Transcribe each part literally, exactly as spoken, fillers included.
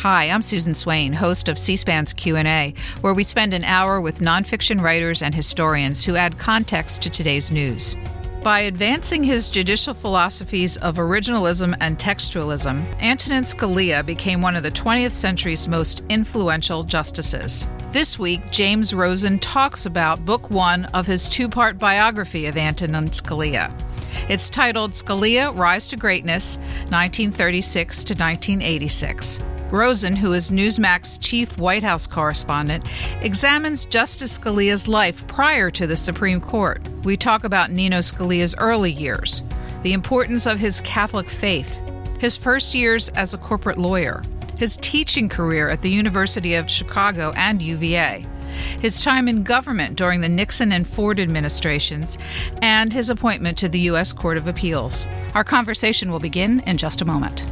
Hi, I'm Susan Swain, host of C-SPAN's Q and A, where we spend an hour with nonfiction writers and historians who add context to today's news. By advancing his judicial philosophies of originalism and textualism, Antonin Scalia became one of the twentieth century's most influential justices. This week, James Rosen talks about book one of his two-part biography of Antonin Scalia. It's titled Scalia, Rise to Greatness, nineteen thirty-six to nineteen eighty-six. Rosen, who is Newsmax's chief White House correspondent, examines Justice Scalia's life prior to the Supreme Court. We talk about Nino Scalia's early years, the importance of his Catholic faith, his first years as a corporate lawyer, his teaching career at the University of Chicago and U V A, his time in government during the Nixon and Ford administrations, and his appointment to the U S Court of Appeals. Our conversation will begin in just a moment.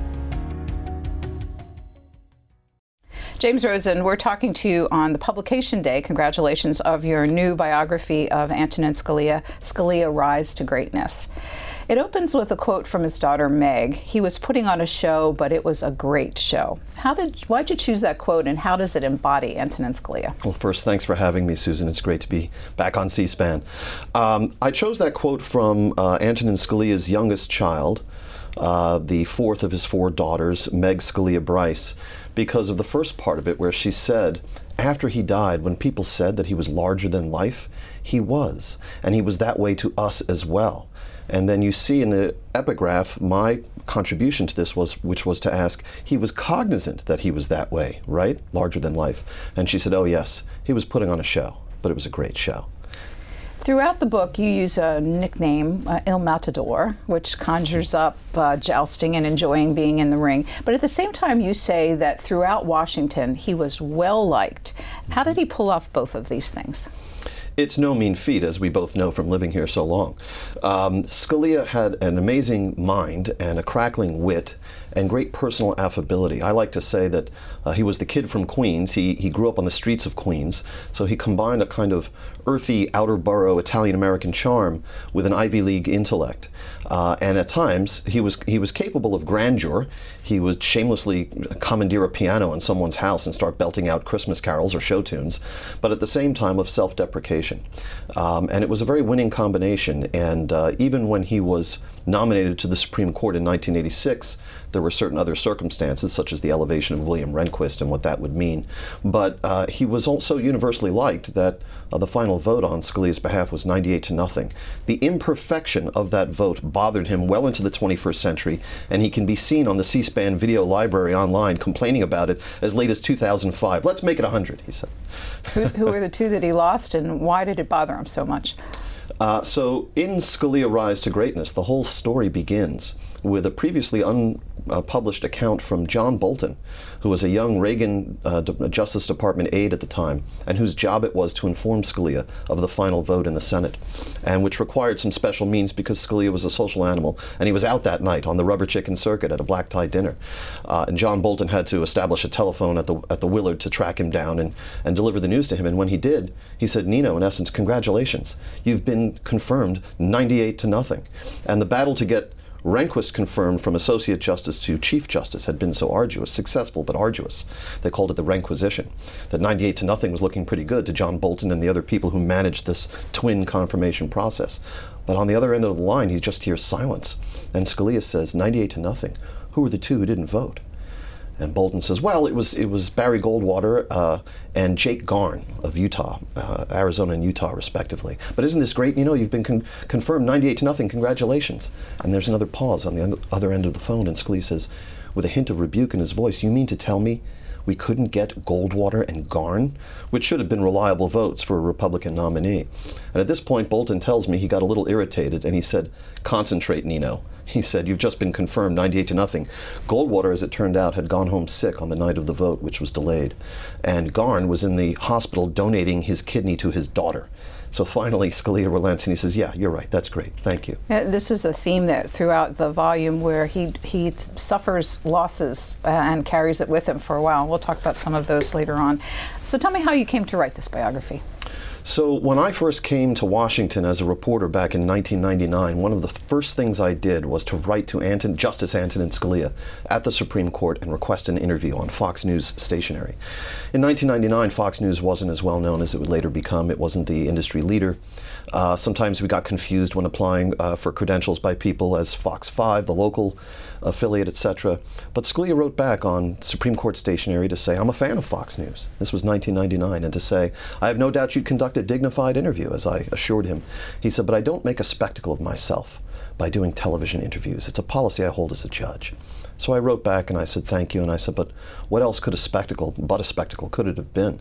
James Rosen, we're talking to you on the publication day, congratulations, of your new biography of Antonin Scalia, Scalia, Rise to Greatness. It opens with a quote from his daughter, Meg. He was putting on a show, but it was a great show. How did, why'd you choose that quote, and how does it embody Antonin Scalia? Well, first, thanks for having me, Susan. It's great to be back on C-SPAN. Um, I chose that quote from uh, Antonin Scalia's youngest child, uh, the fourth of his four daughters, Meg Scalia Bryce, because of the first part of it where she said, after he died, when people said that he was larger than life, he was. And he was that way to us as well. And then you see in the epigraph, my contribution to this was, which was to ask, he was cognizant that he was that way, right? Larger than life. And she said, oh yes, he was putting on a show, but it was a great show. Throughout the book, you use a nickname, uh, Il Matador, which conjures up uh, jousting and enjoying being in the ring. But at the same time, you say that throughout Washington, he was well-liked. How did he pull off both of these things? It's no mean feat, as we both know from living here so long. Um, Scalia had an amazing mind and a crackling wit and great personal affability. I like to say that uh, he was the kid from Queens. He he grew up on the streets of Queens, so he combined a kind of earthy, outer borough Italian-American charm with an Ivy League intellect. Uh, and at times, he was he was capable of grandeur. He would shamelessly commandeer a piano in someone's house and start belting out Christmas carols or show tunes, but at the same time of self-deprecation. Um, and it was a very winning combination. And uh, even when he was nominated to the Supreme Court in nineteen eighty-six, there were certain other circumstances, such as the elevation of William Rehnquist and what that would mean. But uh, he was also universally liked that uh, the final vote on Scalia's behalf was ninety-eight to nothing. The imperfection of that vote bothered him well into the twenty-first century, and he can be seen on the C-SPAN video library online complaining about it as late as two thousand five. Let's make it one hundred, he said. who, who were the two that he lost, and why did it bother him so much? Uh, so in Scalia Rise to Greatness, the whole story begins with a previously unpublished uh, account from John Bolton, who was a young Reagan uh, D- Justice Department aide at the time, and whose job it was to inform Scalia of the final vote in the Senate, and which required some special means because Scalia was a social animal, and he was out that night on the rubber chicken circuit at a black tie dinner. Uh, and John Bolton had to establish a telephone at the at the Willard to track him down and, and deliver the news to him. And when he did, he said, Nino, in essence, congratulations. You've been confirmed ninety-eight to nothing. And the battle to get Rehnquist confirmed from Associate Justice to Chief Justice had been so arduous, successful but arduous. They called it the Rehnquisition. That ninety-eight to nothing was looking pretty good to John Bolton and the other people who managed this twin confirmation process. But on the other end of the line, he just hears silence. And Scalia says, ninety-eight to nothing. Who were the two who didn't vote? And Bolton says, well, it was it was Barry Goldwater uh, and Jake Garn of Utah, uh, Arizona and Utah, respectively. But isn't this great? You know, you've been con- confirmed ninety-eight to nothing. Congratulations. And there's another pause on the other end of the phone. And Scalia says, with a hint of rebuke in his voice, you mean to tell me we couldn't get Goldwater and Garn, which should have been reliable votes for a Republican nominee? And at this point, Bolton tells me he got a little irritated, and he said, concentrate, Nino. He said, you've just been confirmed ninety-eight to nothing. Goldwater, as it turned out, had gone home sick on the night of the vote, which was delayed. And Garn was in the hospital donating his kidney to his daughter. So finally, Scalia relents, and he says, yeah, you're right. That's great. Thank you. Uh, this is a theme that throughout the volume where he he suffers losses uh, and carries it with him for a while. We'll talk about some of those later on. So tell me how you came to write this biography. So when I first came to Washington as a reporter back in nineteen ninety-nine, one of the first things I did was to write to Anton, Justice Antonin Scalia at the Supreme Court and request an interview on Fox News stationery. In nineteen ninety-nine, Fox News wasn't as well known as it would later become. It wasn't the industry leader. Uh, sometimes we got confused when applying uh, for credentials by people as Fox five, the local affiliate, et cetera. But Scalia wrote back on Supreme Court stationery to say, I'm a fan of Fox News. This was nineteen ninety-nine, and to say, I have no doubt you conducted a dignified interview, as I assured him. He said, but I don't make a spectacle of myself by doing television interviews. It's a policy I hold as a judge. So I wrote back and I said, thank you. And I said, but what else could a spectacle, but a spectacle, could it have been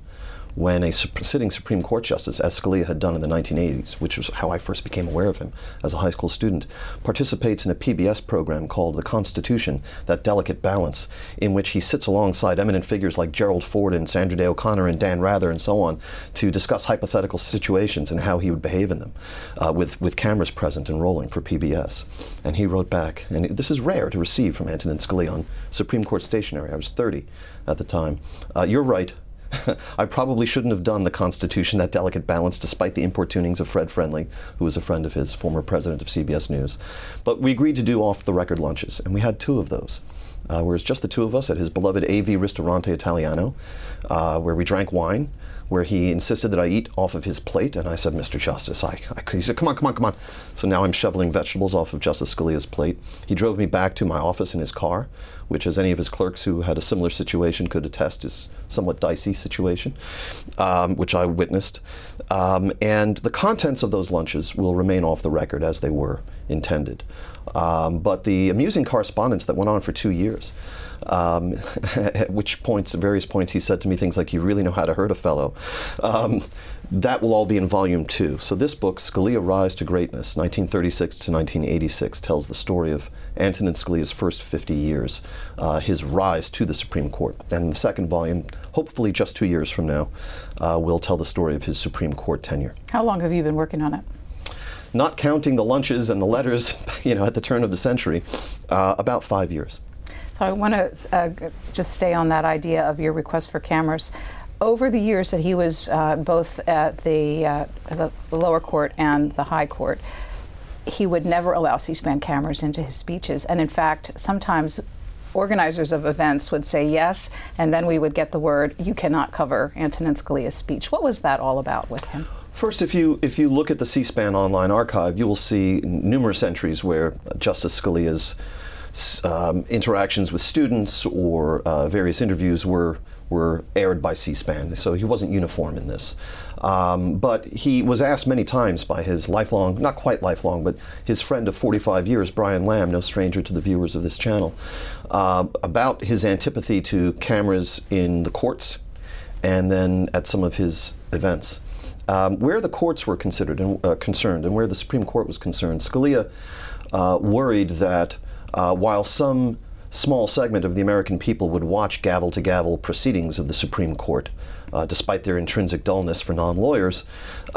when a sitting Supreme Court justice, as Scalia had done in the nineteen eighties, which was how I first became aware of him as a high school student, participates in a P B S program called The Constitution: That Delicate Balance, in which he sits alongside eminent figures like Gerald Ford and Sandra Day O'Connor and Dan Rather and so on to discuss hypothetical situations and how he would behave in them, uh, with, with cameras present and rolling for P B S. And he wrote back, and this is rare to receive from Antonin Scalia on Supreme Court stationery. I was thirty at the time. Uh, you're right. I probably shouldn't have done The Constitution, That Delicate Balance, despite the importunings of Fred Friendly, who was a friend of his, former president of C B S News. But we agreed to do off-the-record lunches, and we had two of those. Uh, where it was just the two of us at his beloved A V Ristorante Italiano, uh, where we drank wine, where he insisted that I eat off of his plate, and I said, Mister Justice, I, I, he said, come on, come on, come on. So now I'm shoveling vegetables off of Justice Scalia's plate. He drove me back to my office in his car, which, as any of his clerks who had a similar situation could attest, is somewhat dicey situation, um, which I witnessed. Um, and the contents of those lunches will remain off the record as they were intended. Um, but the amusing correspondence that went on for two years, um, at which points, at various points, he said to me things like, you really know how to hurt a fellow, um, that will all be in volume two. So this book, Scalia: Rise to Greatness, nineteen thirty-six to nineteen eighty-six, tells the story of Antonin Scalia's first fifty years, uh, his rise to the Supreme Court. And the second volume, hopefully just two years from now, uh, will tell the story of his Supreme Court tenure. How long have you been working on it? Not counting the lunches and the letters, you know, at the turn of the century, uh, about five years. So I want to uh, just stay on that idea of your request for cameras. Over the years that he was uh, both at the, uh, the lower court and the high court, he would never allow C-SPAN cameras into his speeches. And in fact, sometimes organizers of events would say yes, and then we would get the word, you cannot cover Antonin Scalia's speech. What was that all about with him? First, if you if you look at the C-SPAN online archive, you will see numerous entries where Justice Scalia's um, interactions with students or uh, various interviews were were aired by C-SPAN. So he wasn't uniform in this. Um, but he was asked many times by his lifelong, not quite lifelong, but his friend of forty-five years, Brian Lamb, no stranger to the viewers of this channel, uh, about his antipathy to cameras in the courts and then at some of his events. Um, where the courts were considered and, uh, concerned and where the Supreme Court was concerned, Scalia uh, worried that uh, while some small segment of the American people would watch gavel-to-gavel proceedings of the Supreme Court, uh, despite their intrinsic dullness for non-lawyers,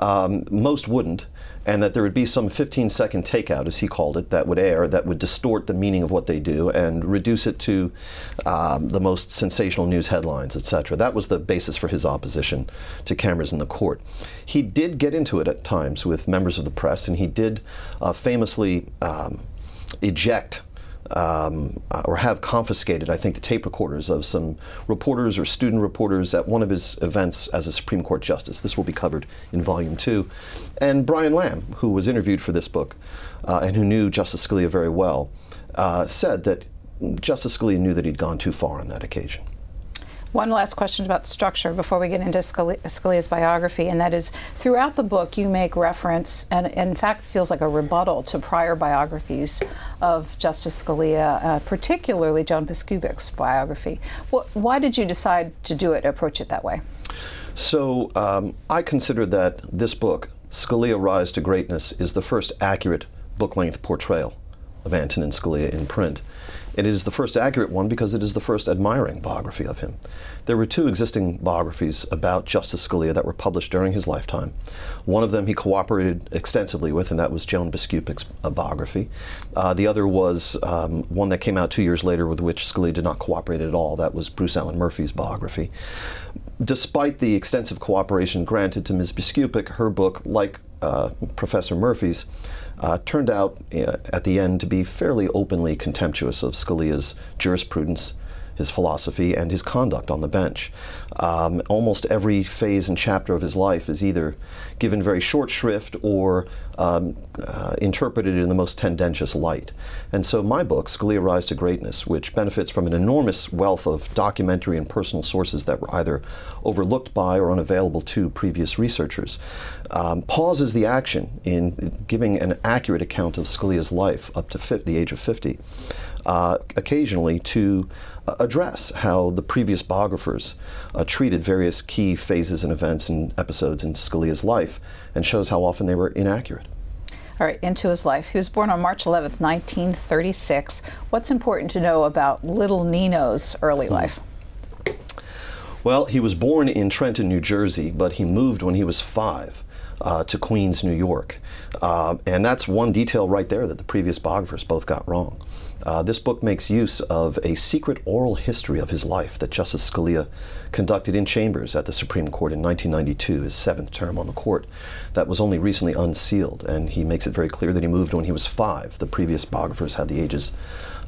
um, most wouldn't, and that there would be some fifteen-second takeout, as he called it, that would air, that would distort the meaning of what they do and reduce it to um, the most sensational news headlines, et cetera. That was the basis for his opposition to cameras in the court. He did get into it at times with members of the press, and he did uh, famously um, eject Um, or have confiscated, I think, the tape recorders of some reporters or student reporters at one of his events as a Supreme Court justice. This will be covered in Volume two. And Brian Lamb, who was interviewed for this book uh, and who knew Justice Scalia very well, uh, said that Justice Scalia knew that he'd gone too far on that occasion. One last question about structure before we get into Scalia's biography, and that is, throughout the book you make reference, and, and in fact feels like a rebuttal to prior biographies of Justice Scalia, uh, particularly Joan Biskupic's biography. What, why did you decide to do it, approach it that way? So um, I consider that this book, Scalia: Rise to Greatness, is the first accurate book-length portrayal of Antonin Scalia in print. It is the first accurate one because it is the first admiring biography of him. There were two existing biographies about Justice Scalia that were published during his lifetime. One of them he cooperated extensively with, and that was Joan Biskupic's biography. Uh, the other was um, one that came out two years later with which Scalia did not cooperate at all. That was Bruce Allen Murphy's biography. despite the extensive cooperation granted to Miz Biskupic, her book, like uh, Professor Murphy's, uh, turned out uh, at the end to be fairly openly contemptuous of Scalia's jurisprudence, his philosophy, and his conduct on the bench. Um, almost every phase and chapter of his life is either given very short shrift or um, uh, interpreted in the most tendentious light. And so my book, Scalia: Rise to Greatness, which benefits from an enormous wealth of documentary and personal sources that were either overlooked by or unavailable to previous researchers, um, pauses the action in giving an accurate account of Scalia's life up to the age of fifty, uh, occasionally to address how the previous biographers uh, treated various key phases and events and episodes in Scalia's life, and shows how often they were inaccurate. All right, into his life. He was born on March eleventh, nineteen thirty-six. What's important to know about little Nino's early hmm. life? Well, he was born in Trenton, New Jersey, but he moved when he was five uh, to Queens, New York. Uh, and that's one detail right there that the previous biographers both got wrong. Uh, this book makes use of a secret oral history of his life that Justice Scalia conducted in chambers at the Supreme Court in nineteen ninety-two, his seventh term on the court, that was only recently unsealed. And he makes it very clear that he moved when he was five. The previous biographers had the ages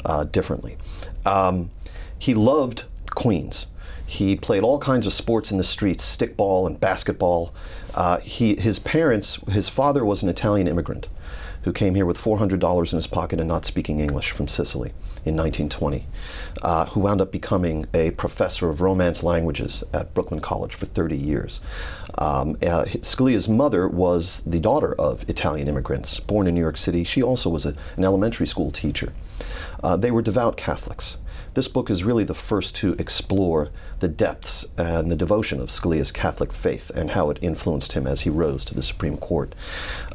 uh, differently. Um, he loved Queens. He played all kinds of sports in the streets, stickball and basketball. Uh, he, his parents, his father was an Italian immigrant who came here with four hundred dollars in his pocket and not speaking English from Sicily in nineteen twenty, uh, who wound up becoming a professor of Romance languages at Brooklyn College for thirty years. Um, uh, Scalia's mother was the daughter of Italian immigrants, born in New York City. She also was a, an elementary school teacher. Uh, they were devout Catholics. This book is really the first to explore the depths and the devotion of Scalia's Catholic faith and how it influenced him as he rose to the Supreme Court.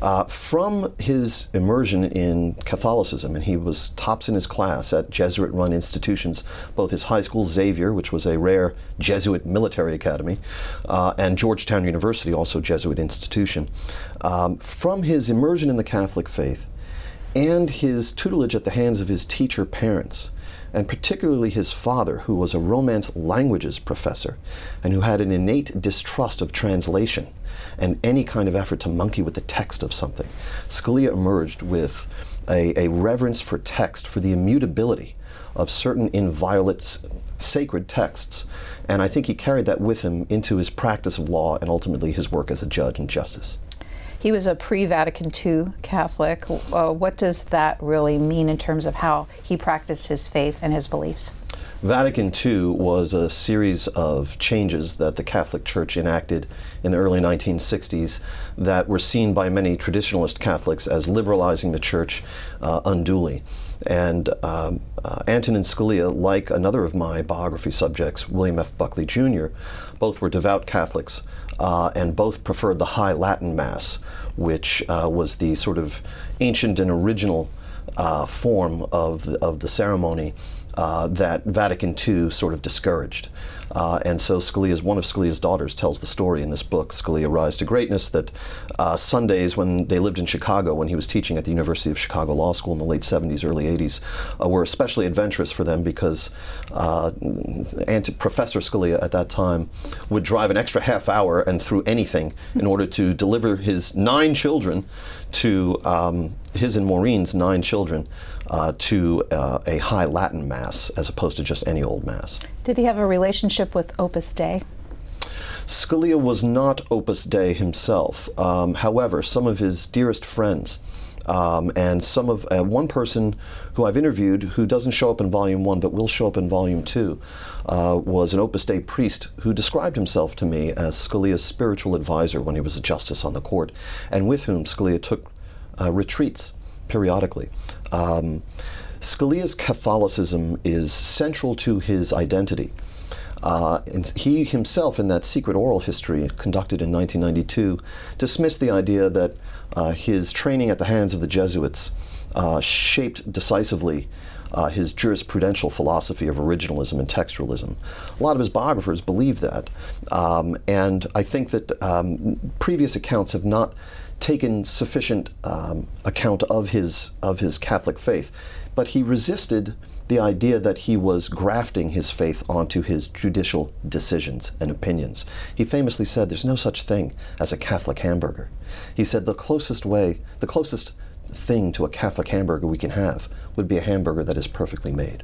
Uh, from his immersion in Catholicism, and he was tops in his class at Jesuit-run institutions, both his high school, Xavier, which was a rare Jesuit military academy, uh, and Georgetown University, also Jesuit institution. Um, from his immersion in the Catholic faith and his tutelage at the hands of his teacher parents, and particularly his father, who was a Romance languages professor and who had an innate distrust of translation and any kind of effort to monkey with the text of something, Scalia emerged with a, a reverence for text, for the immutability of certain inviolate sacred texts. And I think he carried that with him into his practice of law and ultimately his work as a judge and justice. He was a pre-Vatican Two Catholic. Uh, what does that really mean in terms of how he practiced his faith and his beliefs? Vatican Two was a series of changes that the Catholic Church enacted in the early nineteen sixties that were seen by many traditionalist Catholics as liberalizing the Church uh, unduly. And um, uh, Antonin Scalia, like another of my biography subjects, William F. Buckley Junior, both were devout Catholics. Uh, and both preferred the High Latin Mass, which uh, was the sort of ancient and original uh, form of the, of the ceremony uh, that Vatican Two sort of discouraged. Uh, and so Scalia's, one of Scalia's daughters tells the story in this book, Scalia: Rise to Greatness, that uh, Sundays when they lived in Chicago, when he was teaching at the University of Chicago Law School in the late seventies, early eighties, uh, were especially adventurous for them because uh, Ant- Professor Scalia at that time would drive an extra half hour and through anything in order to deliver his nine children to um, his and Maureen's nine children uh, to uh, a High Latin Mass as opposed to just any old Mass. Did he have a relationship with Opus Dei? Scalia was not Opus Dei himself. Um, however, some of his dearest friends um, and some of uh, one person who I've interviewed who doesn't show up in Volume One but will show up in Volume Two uh, was an Opus Dei priest who described himself to me as Scalia's spiritual advisor when he was a justice on the court, and with whom Scalia took Uh, retreats periodically. Um, Scalia's Catholicism is central to his identity. Uh, and he himself, in that secret oral history conducted in nineteen ninety-two, dismissed the idea that uh, his training at the hands of the Jesuits uh, shaped decisively Uh, his jurisprudential philosophy of originalism and textualism. A lot of his biographers believe that. Um, and I think that um, previous accounts have not taken sufficient um, account of his of his Catholic faith. But he resisted the idea that he was grafting his faith onto his judicial decisions and opinions. He famously said, there's no such thing as a Catholic hamburger. He said the closest way, the closest thing to a Catholic hamburger we can have would be a hamburger that is perfectly made.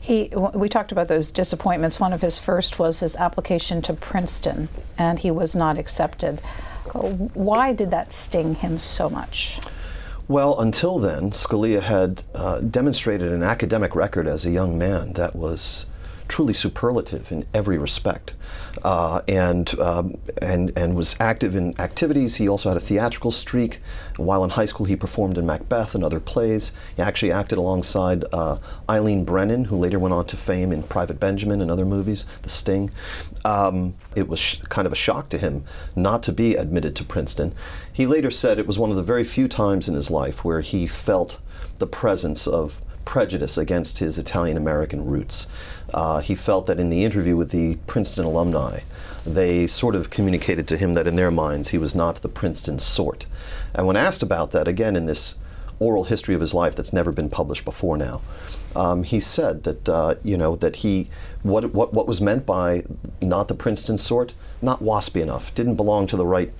He, we talked about those disappointments. One of his first was his application to Princeton, and he was not accepted. Why did that sting him so much? Well, until then, Scalia had uh, demonstrated an academic record as a young man that was truly superlative in every respect, uh, and um, and and was active in activities. He also had a theatrical streak. While in high school, he performed in Macbeth and other plays. He actually acted alongside uh, Eileen Brennan, who later went on to fame in Private Benjamin and other movies, The Sting. Um, it was sh- kind of a shock to him not to be admitted to Princeton. He later said it was one of the very few times in his life where he felt the presence of prejudice against his Italian-American roots. Uh, he felt that in the interview with the Princeton alumni, they sort of communicated to him that in their minds he was not the Princeton sort. And when asked about that, again in this oral history of his life that's never been published before now, um, he said that uh, you know that he what what what was meant by not the Princeton sort, not waspy enough, didn't belong to the right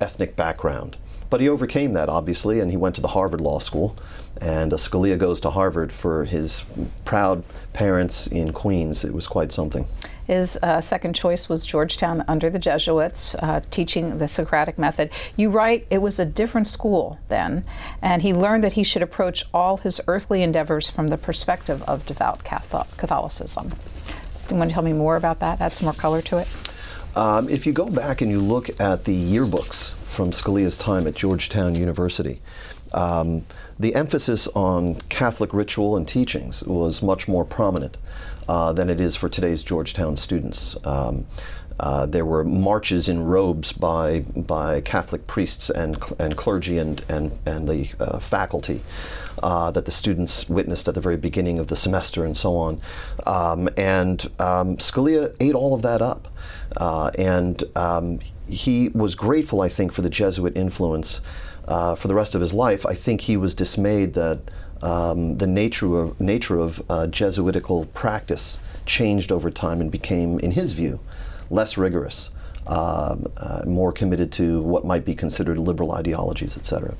ethnic background. But he overcame that, obviously, and he went to the Harvard Law School. And uh, Scalia goes to Harvard for his proud parents in Queens. It was quite something. His uh, second choice was Georgetown under the Jesuits, uh, teaching the Socratic method. You write, it was a different school then, and he learned that he should approach all his earthly endeavors from the perspective of devout Catholicism. Do you want to tell me more about that? Add some more color to it? Um, if you go back and you look at the yearbooks from Scalia's time at Georgetown University, um, the emphasis on Catholic ritual and teachings was much more prominent uh, than it is for today's Georgetown students. Um, uh, there were marches in robes by by Catholic priests and and clergy and and and the uh, faculty uh, that the students witnessed at the very beginning of the semester and so on. Um, and um, Scalia ate all of that up. Uh, and um, he was grateful, I think, for the Jesuit influence uh, for the rest of his life. I think he was dismayed that um, the nature of, nature of uh, Jesuitical practice changed over time and became, in his view, less rigorous, uh, uh, more committed to what might be considered liberal ideologies, et cetera.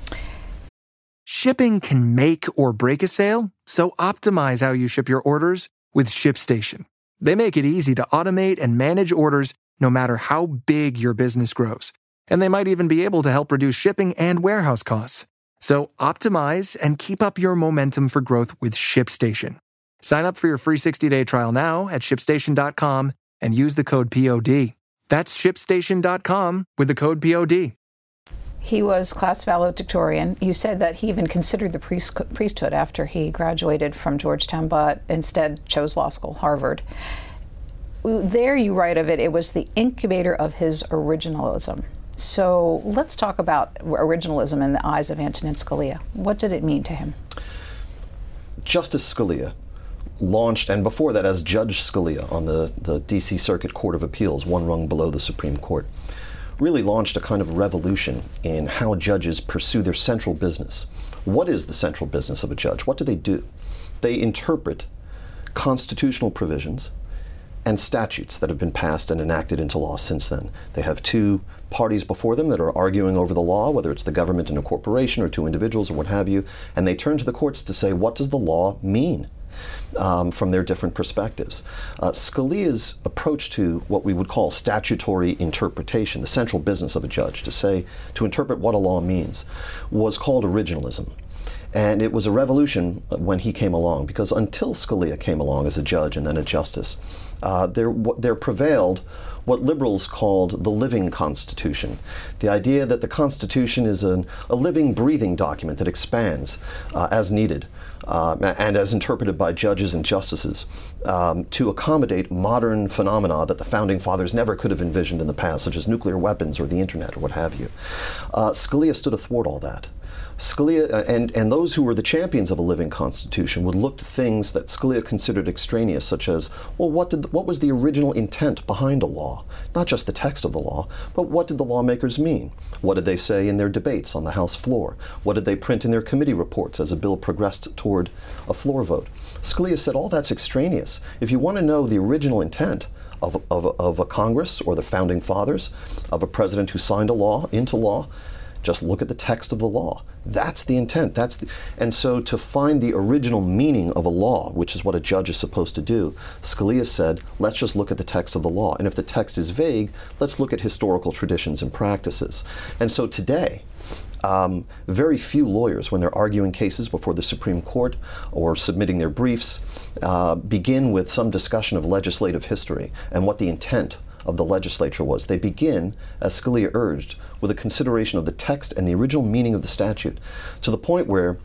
Shipping can make or break a sale, so optimize how you ship your orders with ShipStation. They make it easy to automate and manage orders no matter how big your business grows. And they might even be able to help reduce shipping and warehouse costs. So optimize and keep up your momentum for growth with ShipStation. Sign up for your free sixty-day trial now at ShipStation dot com and use the code P O D. That's ShipStation dot com with the code P O D. He was class valedictorian. You said that he even considered the priest- priesthood after he graduated from Georgetown, but instead chose law school, Harvard. There you write of it, it was the incubator of his originalism. So let's talk about originalism in the eyes of Antonin Scalia. What did it mean to him? Justice Scalia launched, and before that as Judge Scalia on the, the D C Circuit Court of Appeals, one rung below the Supreme Court, really launched a kind of revolution in how judges pursue their central business. What is the central business of a judge? What do they do? They interpret constitutional provisions and statutes that have been passed and enacted into law since then. They have two parties before them that are arguing over the law, whether it's the government and a corporation or two individuals or what have you, and they turn to the courts to say, what does the law mean? Um, from their different perspectives. Uh, Scalia's approach to what we would call statutory interpretation, the central business of a judge, to say, to interpret what a law means, was called originalism. And it was a revolution when he came along, because until Scalia came along as a judge and then a justice, uh, there, there prevailed what liberals called the living Constitution. The idea that the Constitution is an, a living, breathing document that expands uh, as needed uh, and as interpreted by judges and justices um, to accommodate modern phenomena that the Founding Fathers never could have envisioned in the past, such as nuclear weapons or the internet or what have you. Uh, Scalia stood athwart all that. Scalia uh, and, and those who were the champions of a living constitution would look to things that Scalia considered extraneous, such as, well, what did the, what was the original intent behind a law? Not just the text of the law, but what did the lawmakers mean? What did they say in their debates on the House floor? What did they print in their committee reports as a bill progressed toward a floor vote? Scalia said all that's extraneous. If you want to know the original intent of, of, of a Congress or the Founding Fathers, of a president who signed a law into law, just look at the text of the law. That's the intent. That's the, and so to find the original meaning of a law, which is what a judge is supposed to do, Scalia said, let's just look at the text of the law. And if the text is vague, let's look at historical traditions and practices. And so today, Um, very few lawyers, when they're arguing cases before the Supreme Court or submitting their briefs, uh, begin with some discussion of legislative history and what the intent of the legislature was. They begin, as Scalia urged, with a consideration of the text and the original meaning of the statute, to the point where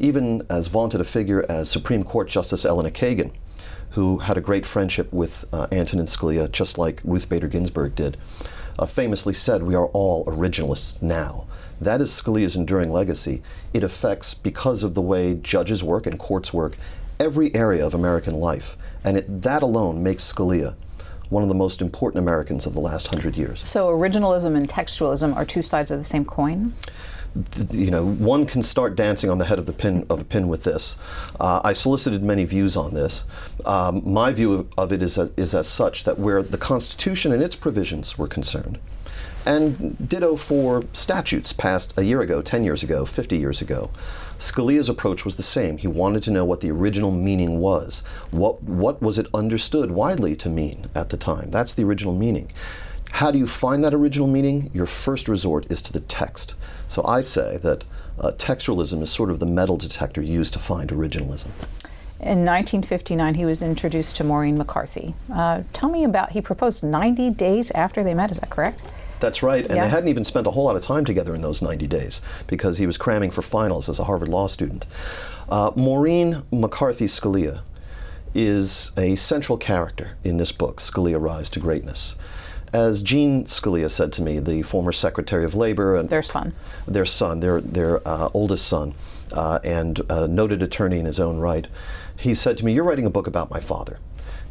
even as vaunted a figure as Supreme Court Justice Elena Kagan, who had a great friendship with uh, Antonin Scalia, just like Ruth Bader Ginsburg did, uh, famously said, "We are all originalists now." That is Scalia's enduring legacy. It affects, because of the way judges work and courts work, every area of American life. And it, that alone makes Scalia one of the most important Americans of the last hundred years. So originalism and textualism are two sides of the same coin? You know, one can start dancing on the head of the pin of a pin with this. Uh, I solicited many views on this. Um, my view of, of it is, a, is as such that where the Constitution and its provisions were concerned, and ditto for statutes passed a year ago, ten years ago, fifty years ago, Scalia's approach was the same. He wanted to know what the original meaning was. What, what was it understood widely to mean at the time? That's the original meaning. How do you find that original meaning? Your first resort is to the text. So I say that uh, textualism is sort of the metal detector used to find originalism. In nineteen fifty-nine, he was introduced to Maureen McCarthy. Uh, tell me about, he proposed ninety days after they met, is that correct? That's right, and yeah. They hadn't even spent a whole lot of time together in those ninety days because he was cramming for finals as a Harvard Law student. Uh, Maureen McCarthy Scalia is a central character in this book, Scalia: Rise to Greatness. As Gene Scalia said to me, the former Secretary of Labor and their son, their son, their their uh, oldest son, uh, and a noted attorney in his own right, he said to me, "You're writing a book about my father,"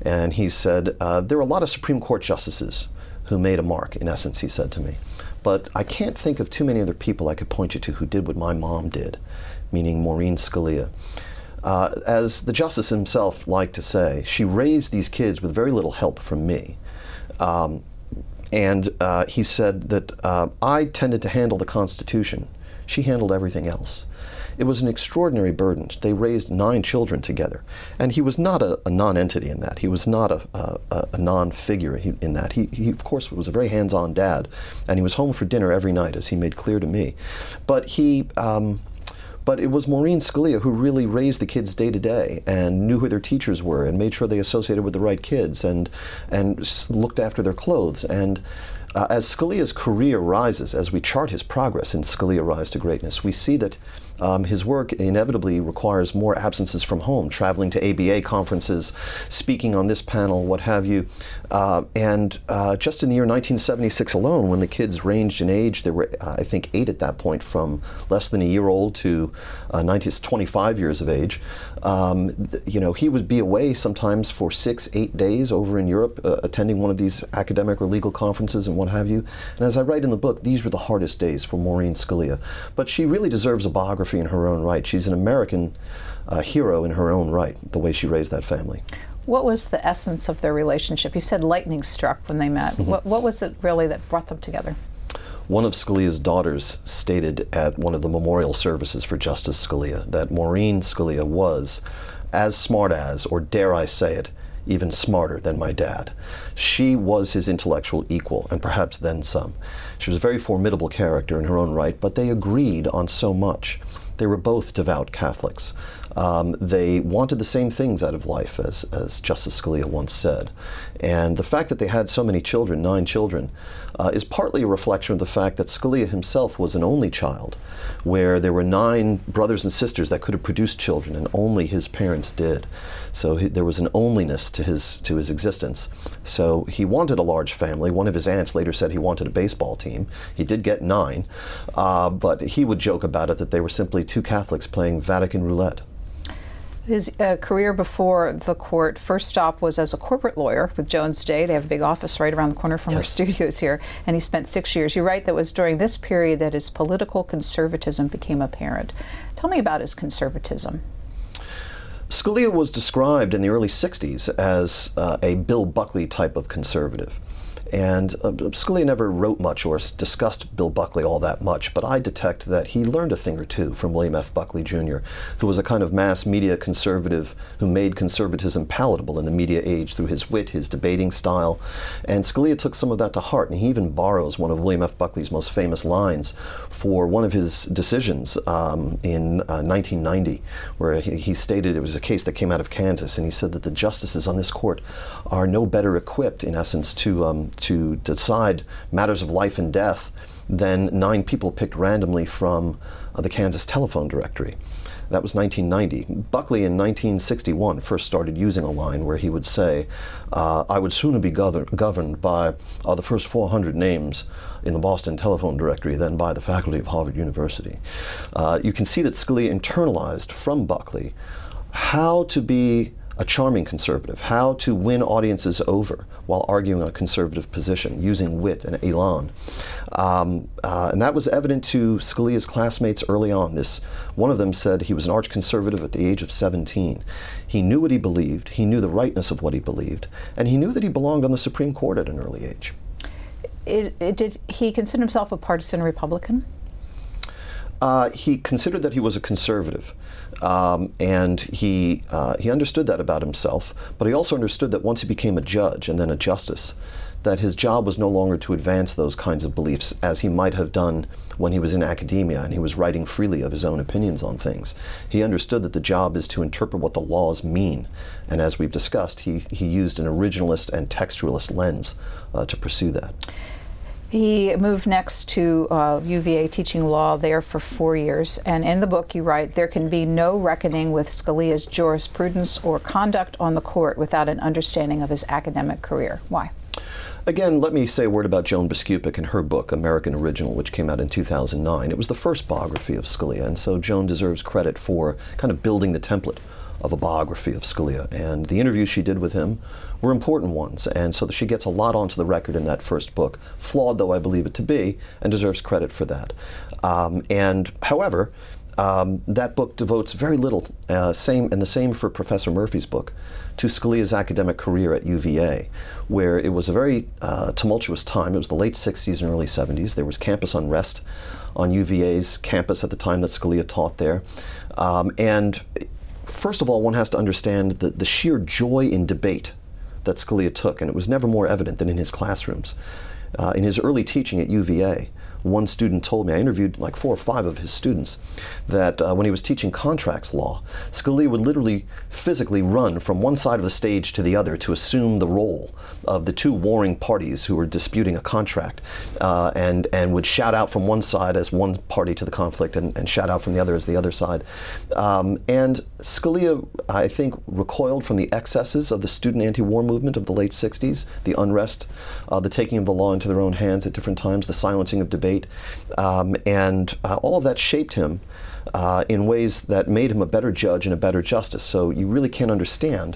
and he said, uh, "There are a lot of Supreme Court justices who made a mark," in essence, he said to me. "But I can't think of too many other people I could point you to who did what my mom did," meaning Maureen Scalia. Uh, as the justice himself liked to say, she raised these kids with very little help from me. Um, and uh, he said that uh, I tended to handle the Constitution. She handled everything else. It was an extraordinary burden. They raised nine children together. And he was not a, a non-entity in that. He was not a, a, a non-figure in that. He, he, of course, was a very hands-on dad, and he was home for dinner every night, as he made clear to me. But he, um, but it was Maureen Scalia who really raised the kids day to day and knew who their teachers were and made sure they associated with the right kids and, and looked after their clothes. And uh, as Scalia's career rises, as we chart his progress in Scalia: Rise to Greatness, we see that Um, his work inevitably requires more absences from home, traveling to A B A conferences, speaking on this panel, what have you. Uh, and uh, just in the year nineteen seventy-six alone, when the kids ranged in age, there were, uh, I think, eight at that point, from less than a year old to uh, twenty-five years of age. Um, th- you know, he would be away sometimes for six, eight days over in Europe, uh, attending one of these academic or legal conferences and what have you. And as I write in the book, these were the hardest days for Maureen Scalia. But she really deserves a biography in her own right. She's an American uh, hero in her own right, the way she raised that family. What was the essence of their relationship? You said lightning struck when they met. Mm-hmm. What, what was it really that brought them together? One of Scalia's daughters stated at one of the memorial services for Justice Scalia that Maureen Scalia was as smart as, or dare I say it, even smarter than my dad. She was his intellectual equal, and perhaps then some. She was a very formidable character in her own right, but they agreed on so much. They were both devout Catholics. Um, they wanted the same things out of life, as, as Justice Scalia once said. And the fact that they had so many children, nine children, uh, is partly a reflection of the fact that Scalia himself was an only child, where there were nine brothers and sisters that could have produced children, and only his parents did. So he, there was an onliness to his to his existence. So he wanted a large family. One of his aunts later said he wanted a baseball team. He did get nine, uh, but he would joke about it that they were simply two Catholics playing Vatican roulette. His uh, career before the court, first stop was as a corporate lawyer with Jones Day. They have a big office right around the corner from yes. our studios here, and he spent six years. You write that was during this period that his political conservatism became apparent. Tell me about his conservatism. Scalia was described in the early sixties as uh, a Bill Buckley type of conservative. And uh, Scalia never wrote much or discussed Bill Buckley all that much, but I detect that he learned a thing or two from William F. Buckley Junior, who was a kind of mass media conservative who made conservatism palatable in the media age through his wit, his debating style. And Scalia took some of that to heart, and he even borrows one of William F. Buckley's most famous lines for one of his decisions um, in uh, nineteen ninety, where he, he stated it was a case that came out of Kansas, and he said that the justices on this court are no better equipped, in essence, to um, to decide matters of life and death than nine people picked randomly from uh, the Kansas telephone directory. That was nineteen ninety. Buckley in nineteen sixty-one first started using a line where he would say, uh, I would sooner be gother- governed by uh, the first four hundred names in the Boston telephone directory than by the faculty of Harvard University. Uh, you can see that Scalia internalized from Buckley how to be a charming conservative, how to win audiences over while arguing a conservative position, using wit and elan. Um, uh, and that was evident to Scalia's classmates early on. This, one of them said he was an arch-conservative at the age of seventeen. He knew what he believed, he knew the rightness of what he believed, and he knew that he belonged on the Supreme Court at an early age. It, it, did he consider himself a partisan Republican? Uh, he considered that he was a conservative, um, and he uh, he understood that about himself, but he also understood that once he became a judge and then a justice, that his job was no longer to advance those kinds of beliefs as he might have done when he was in academia and he was writing freely of his own opinions on things. He understood that the job is to interpret what the laws mean, and as we've discussed, he, he used an originalist and textualist lens uh, to pursue that. He moved next to uh, U V A, teaching law there for four years. And in the book, you write, there can be no reckoning with Scalia's jurisprudence or conduct on the court without an understanding of his academic career. Why? Again, let me say a word about Joan Biskupic and her book, American Original, which came out in two thousand nine. It was the first biography of Scalia, and so Joan deserves credit for kind of building the template of a biography of Scalia. And the interviews she did with him were important ones, and so she gets a lot onto the record in that first book, flawed though I believe it to be, and deserves credit for that. Um, and however, um, that book devotes very little, uh, same and the same for Professor Murphy's book, to Scalia's academic career at U V A, where it was a very uh, tumultuous time. It was the late sixties and early seventies. There was campus unrest on U V A's campus at the time that Scalia taught there. Um, and First of all, one has to understand the, the sheer joy in debate that Scalia took, and it was never more evident than in his classrooms. Uh, in his early teaching at U V A, one student told me, I interviewed like four or five of his students, that uh, when he was teaching contracts law, Scalia would literally physically run from one side of the stage to the other to assume the role of the two warring parties who were disputing a contract, uh, and, and would shout out from one side as one party to the conflict and, and shout out from the other as the other side. Um, and Scalia, I think, recoiled from the excesses of the student anti-war movement of the late sixties, the unrest, uh, the taking of the law into their own hands at different times, the silencing of debate. Um, and uh, all of that shaped him uh, in ways that made him a better judge and a better justice. So you really can't understand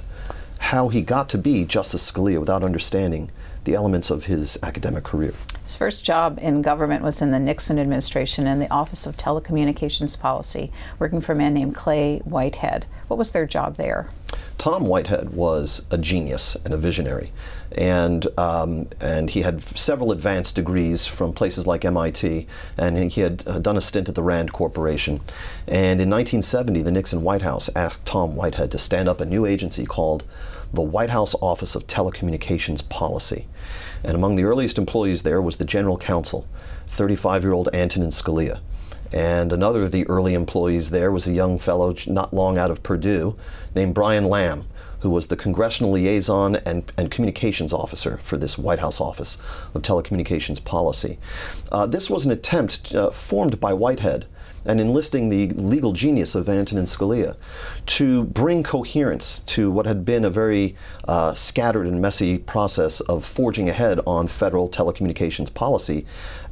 how he got to be Justice Scalia without understanding the elements of his academic career. His first job in government was in the Nixon administration in the Office of Telecommunications Policy, working for a man named Clay Whitehead. What was their job there? Tom Whitehead was a genius and a visionary, and um, and he had several advanced degrees from places like M I T, and he had uh, done a stint at the Rand Corporation. And in nineteen seventy, the Nixon White House asked Tom Whitehead to stand up a new agency called the White House Office of Telecommunications Policy. And among the earliest employees there was the general counsel, thirty-five-year-old Antonin Scalia. And another of the early employees there was a young fellow not long out of Purdue named Brian Lamb, who was the congressional liaison and, and communications officer for this White House Office of Telecommunications Policy. Uh, this was an attempt uh, formed by Whitehead and enlisting the legal genius of Antonin Scalia to bring coherence to what had been a very uh, scattered and messy process of forging ahead on federal telecommunications policy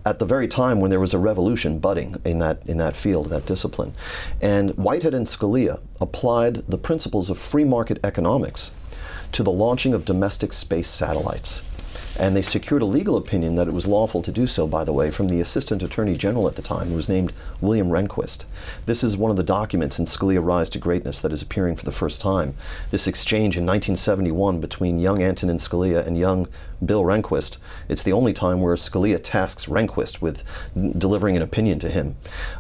at the very time when there was a revolution budding in that in that field, that discipline. And Whitehead and Scalia applied the principles of free market economics to the launching of domestic space satellites. And they secured a legal opinion that it was lawful to do so, by the way, from the Assistant Attorney General at the time, who was named William Rehnquist. This is one of the documents in Scalia's Rise to Greatness that is appearing for the first time. This exchange in nineteen seventy-one between young Antonin Scalia and young Bill Rehnquist. It's the only time where Scalia tasks Rehnquist with n- delivering an opinion to him.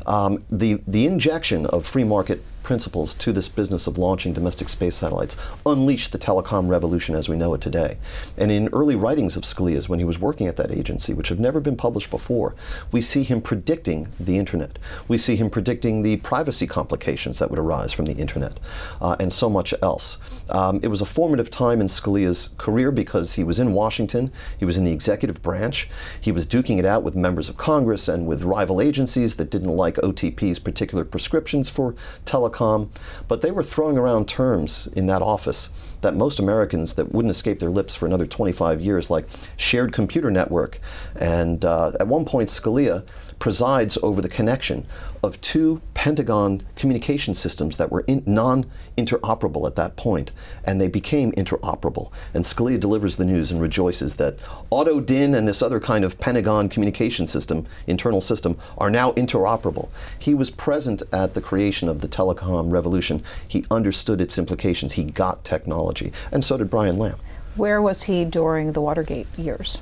Um, the, the injection of free market principles to this business of launching domestic space satellites unleashed the telecom revolution as we know it today. And in early writings of Scalia's when he was working at that agency, which have never been published before, we see him predicting the internet. We see him predicting the privacy complications that would arise from the internet uh, and so much else. Um, it was a formative time in Scalia's career because he was in Washington, he was in the executive branch, he was duking it out with members of Congress and with rival agencies that didn't like O T P's particular prescriptions for telecom. But they were throwing around terms in that office that most Americans that wouldn't escape their lips for another twenty-five years, like shared computer network. And uh, at one point, Scalia presides over the connection of two Pentagon communication systems that were in, non-interoperable at that point, and they became interoperable. And Scalia delivers the news and rejoices that Auto D I N and this other kind of Pentagon communication system, internal system, are now interoperable. He was present at the creation of the telecom revolution. He understood its implications. He got technology, and so did Brian Lamb. Where was he during the Watergate years?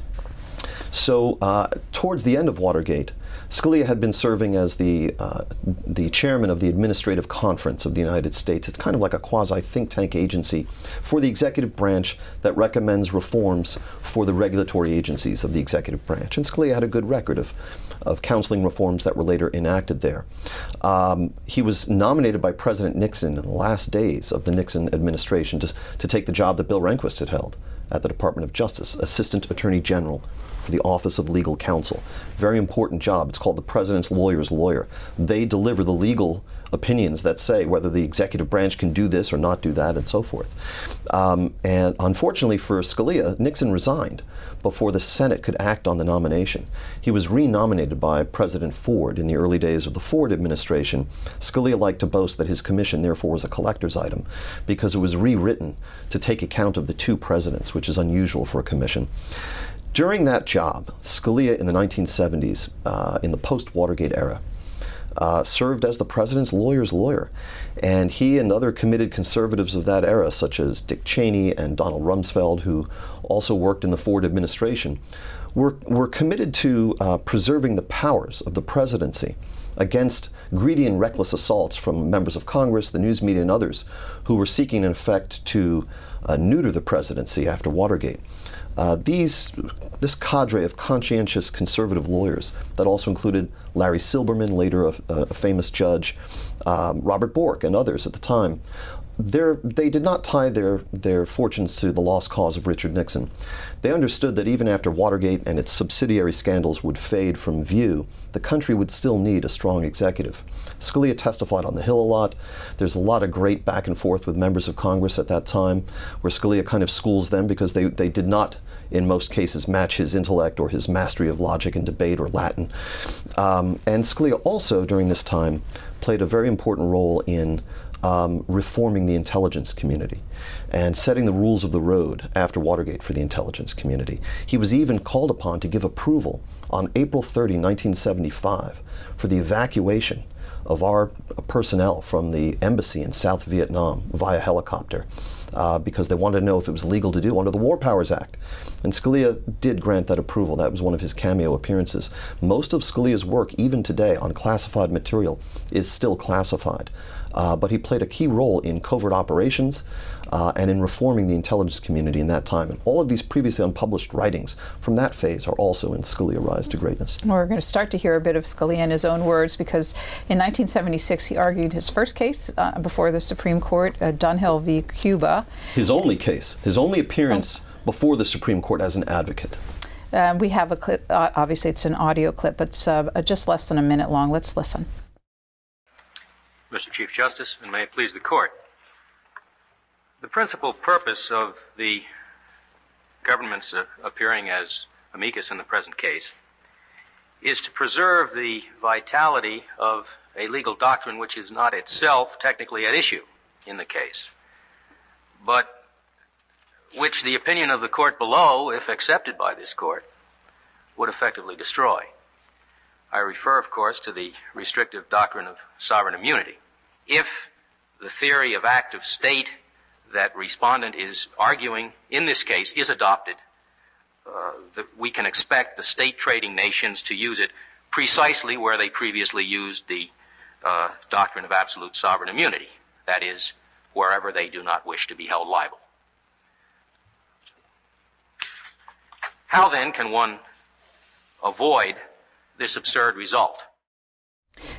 So uh, towards the end of Watergate, Scalia had been serving as the uh, the chairman of the Administrative Conference of the United States. It's kind of like a quasi-think tank agency for the executive branch that recommends reforms for the regulatory agencies of the executive branch. And Scalia had a good record of, of counseling reforms that were later enacted there. Um, he was nominated by President Nixon in the last days of the Nixon administration to, to take the job that Bill Rehnquist had held at the Department of Justice, Assistant Attorney General for the Office of Legal Counsel. Very important job. It's called the President's Lawyer's Lawyer. They deliver the legal opinions that say whether the executive branch can do this or not do that and so forth. Um, and unfortunately for Scalia, Nixon resigned before the Senate could act on the nomination. He was renominated by President Ford in the early days of the Ford administration. Scalia liked to boast that his commission therefore was a collector's item because it was rewritten to take account of the two presidents, which is unusual for a commission. During that job, Scalia in the nineteen seventies, uh, in the post-Watergate era, uh, served as the president's lawyer's lawyer. And he and other committed conservatives of that era, such as Dick Cheney and Donald Rumsfeld, who also worked in the Ford administration, were, were committed to uh, preserving the powers of the presidency against greedy and reckless assaults from members of Congress, the news media, and others who were seeking, in effect, to uh, neuter the presidency after Watergate. Uh, these, this cadre of conscientious conservative lawyers that also included Larry Silberman, later a, a famous judge, um, Robert Bork, and others at the time, they did not tie their, their fortunes to the lost cause of Richard Nixon. They understood that even after Watergate and its subsidiary scandals would fade from view, the country would still need a strong executive. Scalia testified on the Hill a lot. There's a lot of great back and forth with members of Congress at that time, where Scalia kind of schools them because they, they did not, in most cases, match his intellect or his mastery of logic and debate or Latin. Um, and Scalia also, during this time, played a very important role in Um, reforming the intelligence community and setting the rules of the road after Watergate for the intelligence community. He was even called upon to give approval on April thirtieth, nineteen seventy-five, for the evacuation of our personnel from the embassy in South Vietnam via helicopter uh, because they wanted to know if it was legal to do under the War Powers Act. And Scalia did grant that approval. That was one of his cameo appearances. Most of Scalia's work, even today, on classified material is still classified. uh, but he played a key role in covert operations uh, and in reforming the intelligence community in that time. And all of these previously unpublished writings from that phase are also in Scalia's rise to greatness. Well, we're going to start to hear a bit of Scalia in his own words, because in nineteen seventy-six he argued his first case uh, before the Supreme Court, uh, Dunhill v. Cuba. His only case, his only appearance oh. before the Supreme Court as an advocate. Um, we have a clip, uh, obviously it's an audio clip, but it's uh, just less than a minute long. Let's listen. Mister Chief Justice, and may it please the Court, the principal purpose of the government's uh, appearing as amicus in the present case is to preserve the vitality of a legal doctrine which is not itself technically at issue in the case, but which the opinion of the court below, if accepted by this court, would effectively destroy. I refer, of course, to the restrictive doctrine of sovereign immunity. If the theory of act of state that respondent is arguing in this case is adopted, uh, the, we can expect the state trading nations to use it precisely where they previously used the uh, doctrine of absolute sovereign immunity, that is, wherever they do not wish to be held liable. How then can one avoid this absurd result?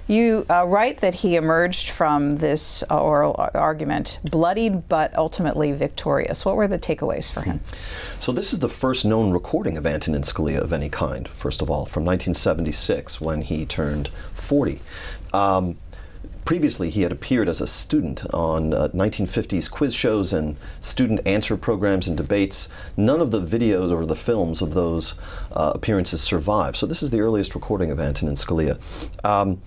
You uh, write that he emerged from this uh, oral argument bloodied but ultimately victorious. What were the takeaways for him? So this is the first known recording of Antonin Scalia of any kind, first of all, from nineteen seventy-six when he turned forty. Um, Previously, he had appeared as a student on uh, nineteen fifties quiz shows and student answer programs and debates. None of the videos or the films of those uh, appearances survive. So this is the earliest recording of Antonin Scalia. Um,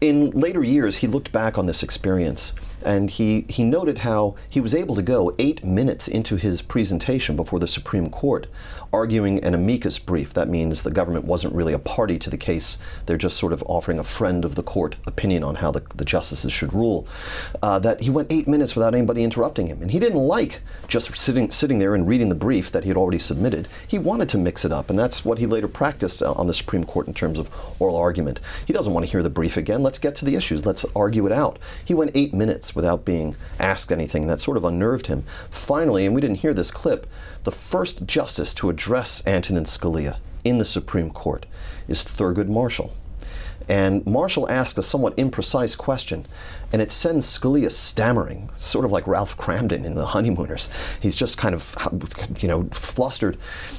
in later years, he looked back on this experience, and he, he noted how he was able to go eight minutes into his presentation before the Supreme Court arguing an amicus brief. That means the government wasn't really a party to the case. They're just sort of offering a friend of the court opinion on how the, the justices should rule. Uh, that he went eight minutes without anybody interrupting him. And he didn't like just sitting sitting there and reading the brief that he had already submitted. He wanted to mix it up, and that's what he later practiced on the Supreme Court in terms of oral argument. He doesn't want to hear the brief again. Let's get to the issues. Let's argue it out. He went eight minutes without being asked anything. That sort of unnerved him. Finally, and we didn't hear this clip, the first justice to address Antonin Scalia in the Supreme Court is Thurgood Marshall. And Marshall asks a somewhat imprecise question, and it sends Scalia stammering, sort of like Ralph Cramden in The Honeymooners. He's just kind of, you know, flustered.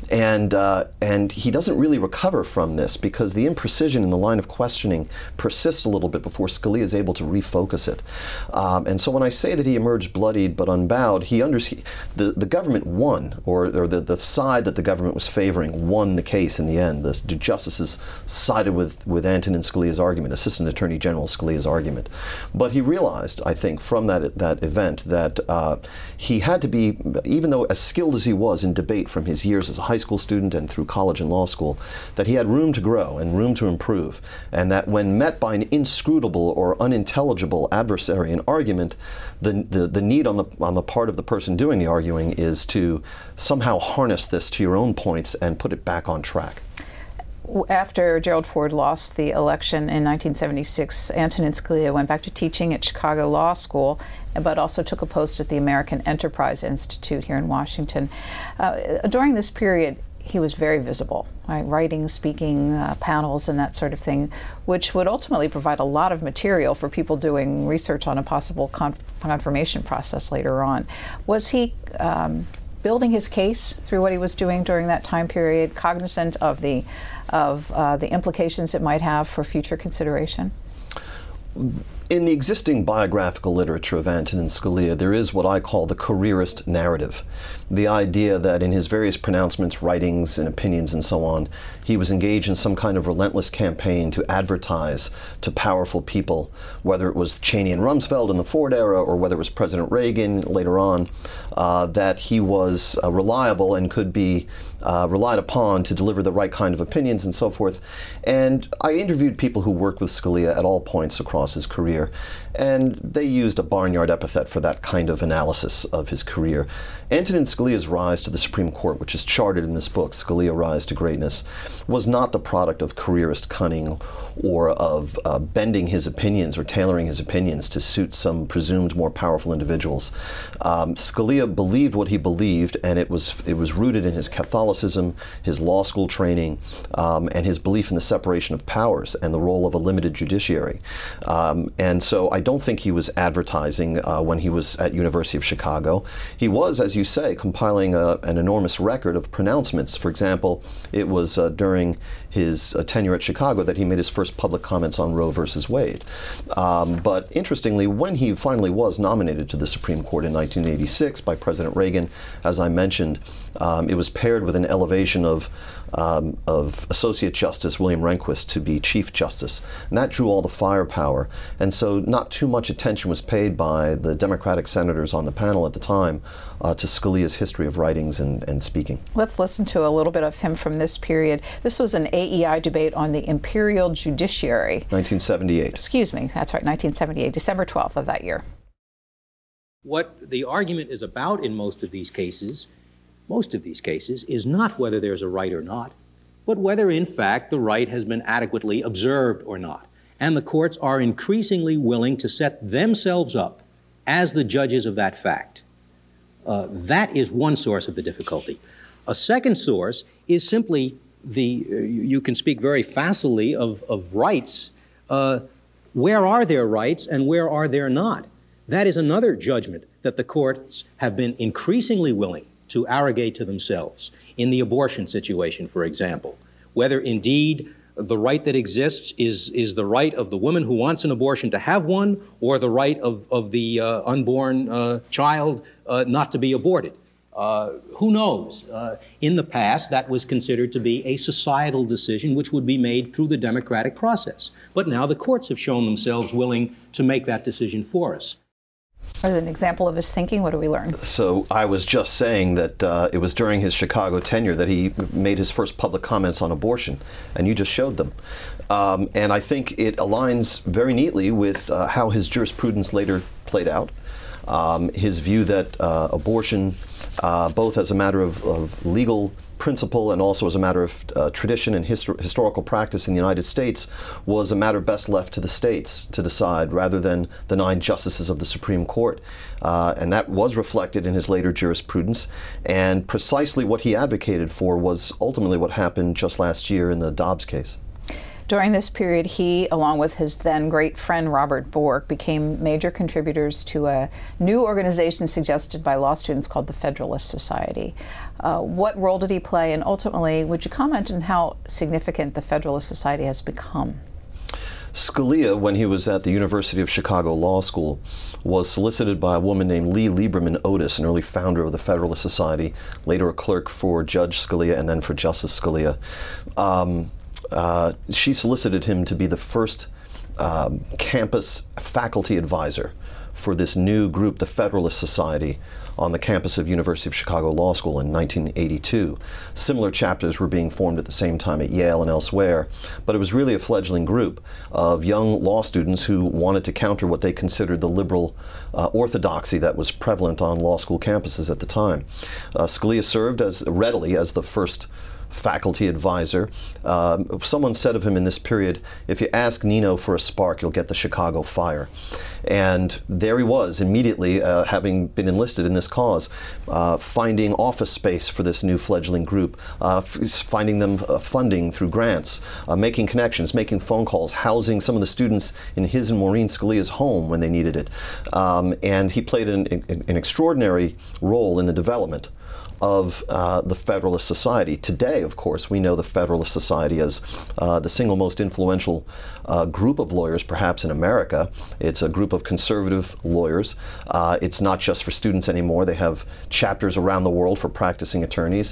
And uh, and he doesn't really recover from this because the imprecision in the line of questioning persists a little bit before Scalia is able to refocus it. Um, and so when I say that he emerged bloodied but unbowed, he under- the, the government won, or, or the, the side that the government was favoring won the case in the end. The, the justices sided with, with Antonin Scalia's argument, Assistant Attorney General Scalia's argument. But he realized, I think, from that that event that uh, he had to be, even though as skilled as he was in debate from his years as a high school student and through college and law school, that he had room to grow and room to improve, and that when met by an inscrutable or unintelligible adversary in argument, the, the, the need on the on the part of the person doing the arguing is to somehow harness this to your own points and put it back on track. After Gerald Ford lost the election in nineteen seventy-six, Antonin Scalia went back to teaching at Chicago Law School, but also took a post at the American Enterprise Institute here in Washington. Uh, during this period, he was very visible, right? Writing, speaking, uh, panels, and that sort of thing, which would ultimately provide a lot of material for people doing research on a possible con- confirmation process later on. Was he um, building his case through what he was doing during that time period, cognizant of the of uh, the implications it might have for future consideration? In the existing biographical literature of Antonin Scalia, there is what I call the careerist narrative. The idea that in his various pronouncements, writings, and opinions and so on, he was engaged in some kind of relentless campaign to advertise to powerful people, whether it was Cheney and Rumsfeld in the Ford era or whether it was President Reagan later on, uh, that he was uh, reliable and could be Uh, relied upon to deliver the right kind of opinions and so forth. And I interviewed people who worked with Scalia at all points across his career, career. And they used a barnyard epithet for that kind of analysis of his career. Antonin Scalia's rise to the Supreme Court, which is charted in this book, Scalia Rise to Greatness, was not the product of careerist cunning or of uh, bending his opinions or tailoring his opinions to suit some presumed more powerful individuals. Um, Scalia believed what he believed, and it was it was rooted in his Catholicism, his law school training, um, and his belief in the separation of powers and the role of a limited judiciary. Um, and so I don't think he was advertising uh, when he was at University of Chicago. He was, as you say, compiling a, an enormous record of pronouncements. For example, it was uh, during his uh, tenure at Chicago that he made his first public comments on Roe versus Wade. Um, but interestingly, when he finally was nominated to the Supreme Court in nineteen eighty-six by President Reagan, as I mentioned, um, it was paired with an elevation of Um, of Associate Justice William Rehnquist to be Chief Justice. And that drew all the firepower. And so not too much attention was paid by the Democratic senators on the panel at the time uh, to Scalia's history of writings and, and speaking. Let's listen to a little bit of him from this period. This was an A E I debate on the imperial judiciary. nineteen seventy-eight. Excuse me, that's right, nineteen seventy-eight, December twelfth of that year. What the argument is about in most of these cases Most of these cases is not whether there's a right or not, but whether in fact the right has been adequately observed or not. And the courts are increasingly willing to set themselves up as the judges of that fact. Uh, that is one source of the difficulty. A second source is simply the, uh, you can speak very facilely of, of rights. Uh, where are their rights and where are there not? That is another judgment that the courts have been increasingly willing to arrogate to themselves. In the abortion situation, for example, whether indeed the right that exists is, is the right of the woman who wants an abortion to have one, or the right of, of the uh, unborn uh, child uh, not to be aborted. Uh, who knows? Uh, in the past, that was considered to be a societal decision which would be made through the democratic process. But now the courts have shown themselves willing to make that decision for us. As an example of his thinking, what do we learn? So I was just saying that uh, it was during his Chicago tenure that he made his first public comments on abortion, and you just showed them. Um, and I think it aligns very neatly with uh, how his jurisprudence later played out. Um, his view that uh, abortion, uh, both as a matter of, of legal principle and also as a matter of uh, tradition and histor- historical practice in the United States, was a matter best left to the states to decide rather than the nine justices of the Supreme Court. Uh, and that was reflected in his later jurisprudence. And precisely what he advocated for was ultimately what happened just last year in the Dobbs case. During this period, he, along with his then great friend Robert Bork, became major contributors to a new organization suggested by law students called the Federalist Society. Uh, what role did he play, and ultimately, would you comment on how significant the Federalist Society has become? Scalia, when he was at the University of Chicago Law School, was solicited by a woman named Lee Lieberman Otis, an early founder of the Federalist Society, later a clerk for Judge Scalia and then for Justice Scalia. Um, Uh, she solicited him to be the first um, campus faculty advisor for this new group, the Federalist Society, on the campus of University of Chicago Law School in nineteen eighty-two. Similar chapters were being formed at the same time at Yale and elsewhere, but it was really a fledgling group of young law students who wanted to counter what they considered the liberal uh, orthodoxy that was prevalent on law school campuses at the time. Uh, Scalia served as readily as the first faculty advisor. Um, someone said of him in this period, if you ask Nino for a spark, you'll get the Chicago fire. And there he was immediately, uh, having been enlisted in this cause, uh, finding office space for this new fledgling group, uh, f- finding them uh, funding through grants, uh, making connections, making phone calls, housing some of the students in his and Maureen Scalia's home when they needed it. Um, and he played an, an extraordinary role in the development of uh, the Federalist Society. Today, of course, we know the Federalist Society as uh, the single most influential uh, group of lawyers, perhaps, in America. It's a group of conservative lawyers. Uh, it's not just for students anymore. They have chapters around the world for practicing attorneys.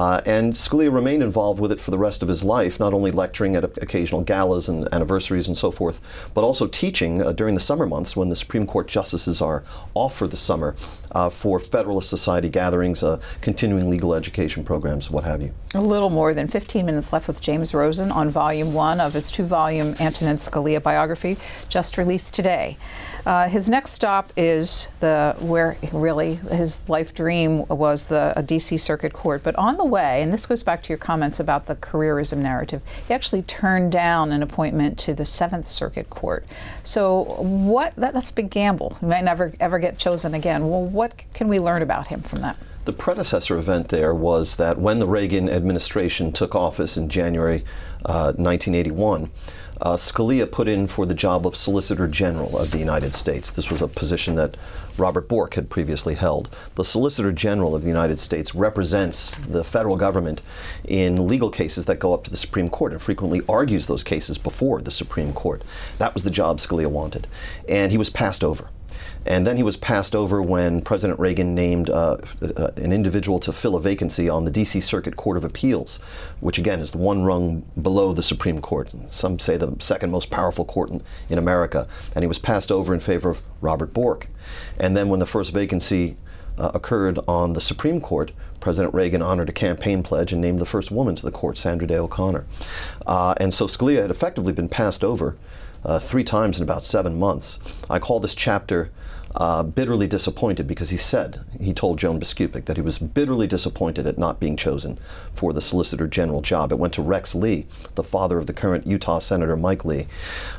Uh, and Scalia remained involved with it for the rest of his life, not only lecturing at occasional galas and anniversaries and so forth, but also teaching uh, during the summer months when the Supreme Court justices are off for the summer uh, for Federalist Society gatherings. Uh, uh, continuing legal education programs, what have you. A little more than fifteen minutes left with James Rosen on volume one of his two-volume Antonin Scalia biography, just released today. Uh, his next stop is the where really his life dream was the uh, D C Circuit Court. But on the way, and this goes back to your comments about the careerism narrative, he actually turned down an appointment to the Seventh Circuit Court. So what that, that's a big gamble. He might never ever get chosen again. Well, what can we learn about him from that? The predecessor event there was that when the Reagan administration took office in January uh, nineteen eighty-one, Uh, Scalia put in for the job of Solicitor General of the United States. This was a position that Robert Bork had previously held. The Solicitor General of the United States represents the federal government in legal cases that go up to the Supreme Court and frequently argues those cases before the Supreme Court. That was the job Scalia wanted, and he was passed over. And then he was passed over when President Reagan named uh, uh, an individual to fill a vacancy on the D C Circuit Court of Appeals, which again is the one rung below the Supreme Court. Some say the second most powerful court in, in America. And he was passed over in favor of Robert Bork. And then when the first vacancy uh, occurred on the Supreme Court, President Reagan honored a campaign pledge and named the first woman to the court, Sandra Day O'Connor. Uh, and so Scalia had effectively been passed over uh, three times in about seven months. I call this chapter Uh, bitterly disappointed, because he said, he told Joan Biskupic that he was bitterly disappointed at not being chosen for the Solicitor General job. It went to Rex Lee, the father of the current Utah Senator Mike Lee.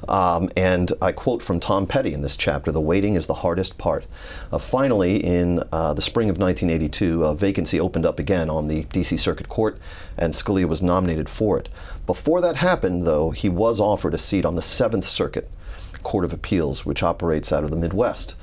Um, and I quote from Tom Petty in this chapter, "The waiting is the hardest part." Uh, finally, in uh, the spring of nineteen eighty-two, a vacancy opened up again on the D C Circuit Court, and Scalia was nominated for it. Before that happened, though, he was offered a seat on the Seventh Circuit Court of Appeals, which operates out of the Midwest.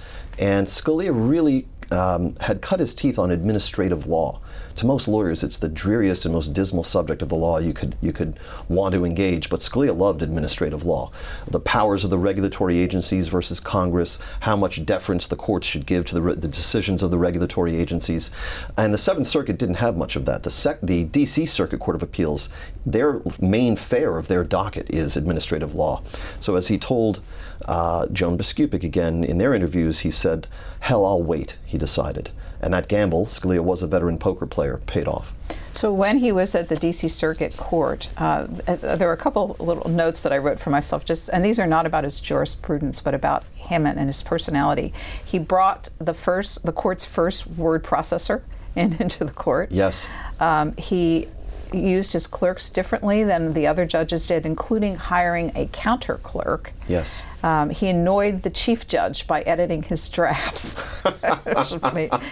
And Scalia really um, had cut his teeth on administrative law. To most lawyers, it's the dreariest and most dismal subject of the law you could you could want to engage, but Scalia loved administrative law. The powers of the regulatory agencies versus Congress, how much deference the courts should give to the, re- the decisions of the regulatory agencies. And the Seventh Circuit didn't have much of that. The, sec- the D C Circuit Court of Appeals, their main fare of their docket is administrative law. So as he told uh, Joan Biskupic again in their interviews, he said, "Hell, I'll wait," he decided. And that gamble, Scalia was a veteran poker player, paid off. So when he was at the D C Circuit Court, uh, there were a couple little notes that I wrote for myself, just, and these are not about his jurisprudence, but about him and, and his personality. He brought the first, the court's first word processor in, into the court. Yes. Um, he used his clerks differently than the other judges did, including hiring a counter clerk. Yes. Um, he annoyed the chief judge by editing his drafts.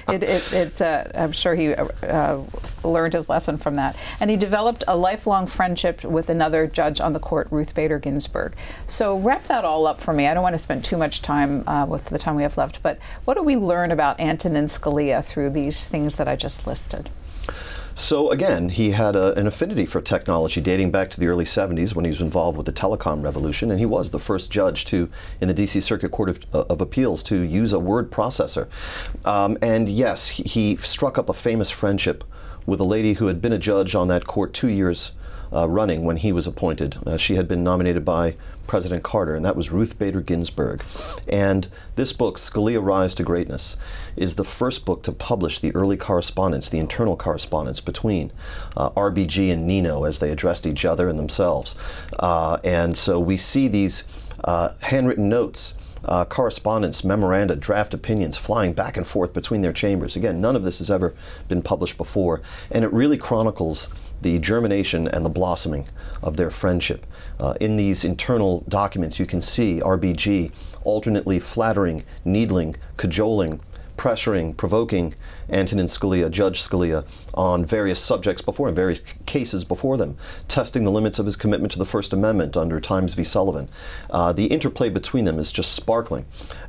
it, it, it, uh, I'm sure he uh, learned his lesson from that. And he developed a lifelong friendship with another judge on the court, Ruth Bader Ginsburg. So wrap that all up for me. I don't want to spend too much time uh, with the time we have left, but what do we learn about Antonin Scalia through these things that I just listed? So again, he had a, an affinity for technology dating back to the early seventies when he was involved with the telecom revolution, and he was the first judge to, in the D C Circuit Court of, uh, of Appeals, to use a word processor. Um, and yes, he, he struck up a famous friendship with a lady who had been a judge on that court two years Uh, running when he was appointed. Uh, she had been nominated by President Carter, and that was Ruth Bader Ginsburg. And this book, Scalia: Rise to Greatness, is the first book to publish the early correspondence, the internal correspondence between uh, R B G and Nino as they addressed each other and themselves. Uh, and so we see these uh, handwritten notes, Uh, correspondence, memoranda, draft opinions flying back and forth between their chambers. Again, none of this has ever been published before, and it really chronicles the germination and the blossoming of their friendship. Uh, in these internal documents, you can see R B G alternately flattering, needling, cajoling, pressuring, provoking Antonin Scalia, Judge Scalia, on various subjects before him, various cases before them, testing the limits of his commitment to the First Amendment under Times v. Sullivan. Uh, the interplay between them is just sparkling.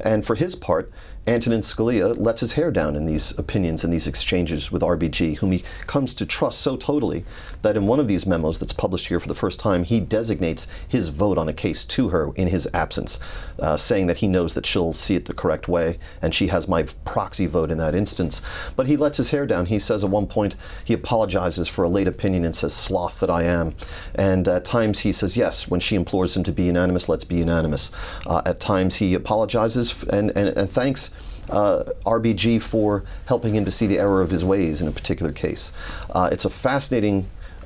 And for his part, Antonin Scalia lets his hair down in these opinions and these exchanges with R B G, whom he comes to trust so totally that in one of these memos that's published here for the first time, he designates his vote on a case to her in his absence, uh, saying that he knows that she'll see it the correct way and she has my promise proxy vote in that instance. But he lets his hair down. He says at one point he apologizes for a late opinion and says, "Sloth that I am." And at times he says, yes, when she implores him to be unanimous, let's be unanimous. Uh, at times he apologizes and, and, and thanks Uh, R B G for helping him to see the error of his ways in a particular case. Uh, it's a fascinating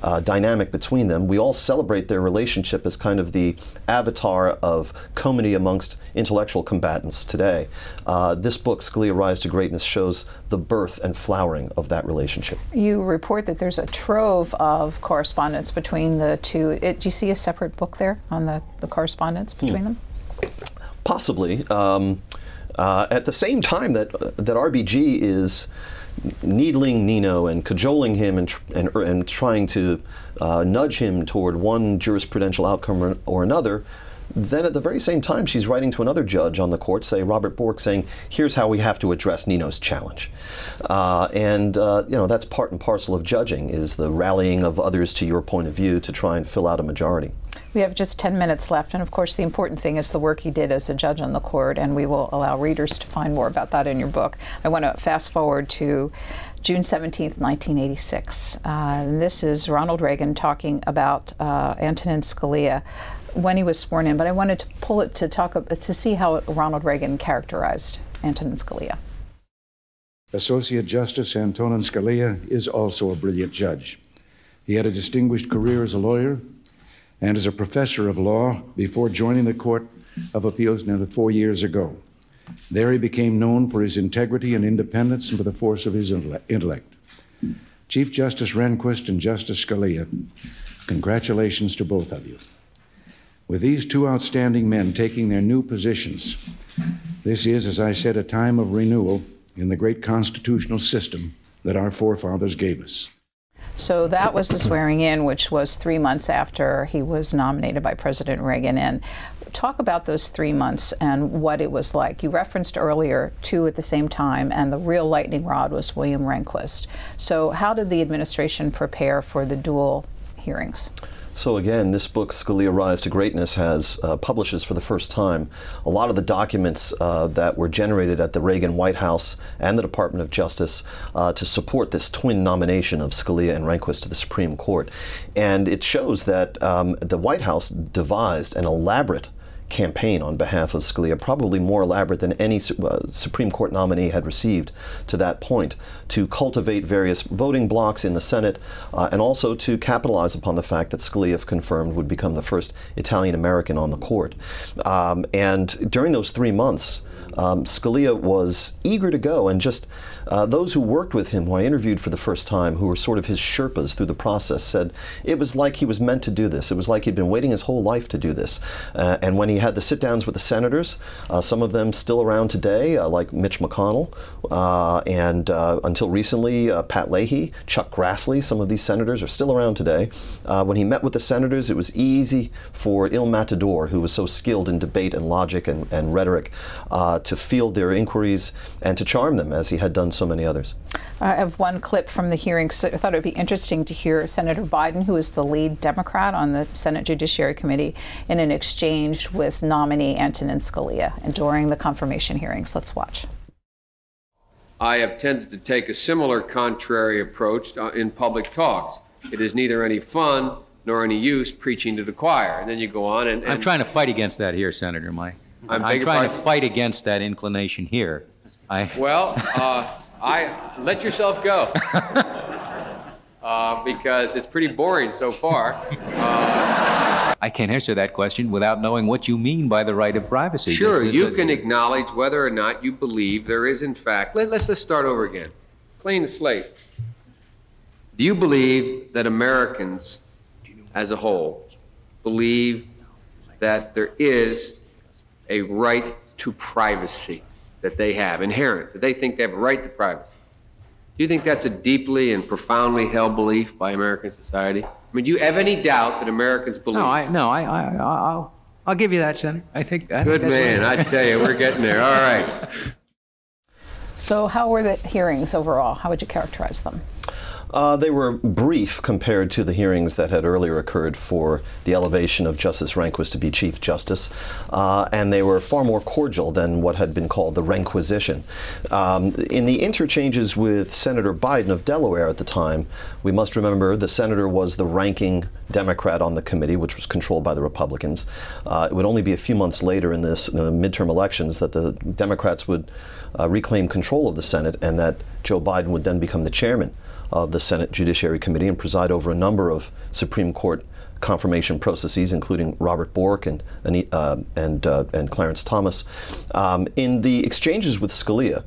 uh, dynamic between them. We all celebrate their relationship as kind of the avatar of comity amongst intellectual combatants today. Uh, this book, Scalia: Rise to Greatness, shows the birth and flowering of that relationship. You report that there's a trove of correspondence between the two. It, do you see a separate book there on the, the correspondence between hmm. them? Possibly. Um, Uh, at the same time that that R B G is needling Nino and cajoling him and tr- and, and trying to uh, nudge him toward one jurisprudential outcome or, or another, then at the very same time she's writing to another judge on the court, say Robert Bork, saying, "Here's how we have to address Nino's challenge," uh, and uh, you know that's part and parcel of judging, is the rallying of others to your point of view to try and fill out a majority. We have just ten minutes left, and of course the important thing is the work he did as a judge on the court, and we will allow readers to find more about that in your book. I want to fast forward to June seventeenth, nineteen eighty-six. Uh, and this is Ronald Reagan talking about uh, Antonin Scalia when he was sworn in, but I wanted to pull it to talk about, to see how Ronald Reagan characterized Antonin Scalia. Associate Justice Antonin Scalia is also a brilliant judge. He had a distinguished career as a lawyer and as a professor of law before joining the Court of Appeals nearly four years ago. There he became known for his integrity and independence and for the force of his intellect. Chief Justice Rehnquist and Justice Scalia, congratulations to both of you. With these two outstanding men taking their new positions, this is, as I said, a time of renewal in the great constitutional system that our forefathers gave us. So that was the swearing in, which was three months after he was nominated by President Reagan. And talk about those three months and what it was like. You referenced earlier two at the same time, and the real lightning rod was William Rehnquist. So how did the administration prepare for the dual hearings? So again, this book, Scalia: Rise to Greatness, has uh, publishes for the first time a lot of the documents uh, that were generated at the Reagan White House and the Department of Justice uh, to support this twin nomination of Scalia and Rehnquist to the Supreme Court. And it shows that um, the White House devised an elaborate campaign on behalf of Scalia, probably more elaborate than any uh, Supreme Court nominee had received to that point, to cultivate various voting blocs in the Senate uh, and also to capitalize upon the fact that Scalia, if confirmed, would become the first Italian-American on the court. Um, and during those three months, Um, Scalia was eager to go, and just uh, those who worked with him, who I interviewed for the first time, who were sort of his Sherpas through the process, said it was like he was meant to do this. It was like he'd been waiting his whole life to do this. Uh, and when he had the sit-downs with the senators, uh, some of them still around today, uh, like Mitch McConnell, uh, and uh, until recently, uh, Pat Leahy, Chuck Grassley, some of these senators are still around today. Uh, when he met with the senators, it was easy for Il Matador, who was so skilled in debate and logic and, and rhetoric, uh, to field their inquiries and to charm them, as he had done so many others. I have one clip from the hearing. So I thought it would be interesting to hear Senator Biden, who is the lead Democrat on the Senate Judiciary Committee, in an exchange with nominee Antonin Scalia and during the confirmation hearings. Let's watch. I have tended to take a similar contrary approach in public talks. It is neither any fun nor any use preaching to the choir. And then you go on and... and I'm trying to fight against that here, Senator Mike. I'm, I'm trying to fight against that inclination here. I well, uh, I let yourself go uh, because it's pretty boring so far. Uh, I can't answer that question without knowing what you mean by the right of privacy. Sure, this, you uh, can acknowledge whether or not you believe there is, in fact. Let, let's just start over again. Clean the slate. Do you believe that Americans as a whole believe that there is a right to privacy that they have, inherent, that they think they have a right to privacy? Do you think that's a deeply and profoundly held belief by American society? I mean, do you have any doubt that Americans believe? No, I, no, I, I, I'll, I'll give you that, Senator. I think. I Good think that's man, I tell you, we're getting there. All right. So, how were the hearings overall? How would you characterize them? Uh, they were brief compared to the hearings that had earlier occurred for the elevation of Justice Rehnquist to be Chief Justice, uh, and they were far more cordial than what had been called the Rehnquisition. Um, in the interchanges with Senator Biden of Delaware at the time, we must remember the senator was the ranking Democrat on the committee, which was controlled by the Republicans. Uh, it would only be a few months later in, this, in the midterm elections that the Democrats would uh, reclaim control of the Senate, and that Joe Biden would then become the chairman of the Senate Judiciary Committee and preside over a number of Supreme Court confirmation processes, including Robert Bork and and uh, and, uh, and Clarence Thomas. Um, in the exchanges with Scalia,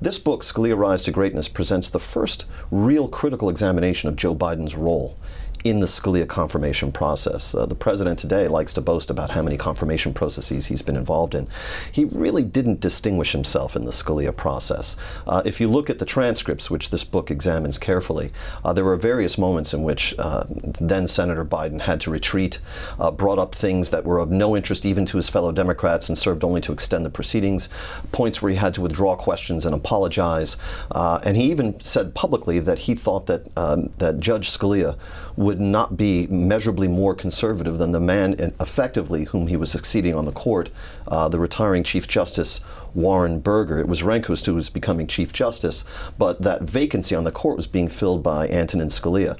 this book, Scalia: Rise to Greatness, presents the first real critical examination of Joe Biden's role in the Scalia confirmation process. Uh, the president today likes to boast about how many confirmation processes he's been involved in. He really didn't distinguish himself in the Scalia process. Uh, if you look at the transcripts, which this book examines carefully, uh, there were various moments in which uh, then Senator Biden had to retreat, uh, brought up things that were of no interest even to his fellow Democrats and served only to extend the proceedings, points where he had to withdraw questions and apologize. Uh, and he even said publicly that he thought that, um, that Judge Scalia would would not be measurably more conservative than the man effectively whom he was succeeding on the court, uh, the retiring Chief Justice Warren Burger. It was Rehnquist who was becoming Chief Justice, but that vacancy on the court was being filled by Antonin Scalia.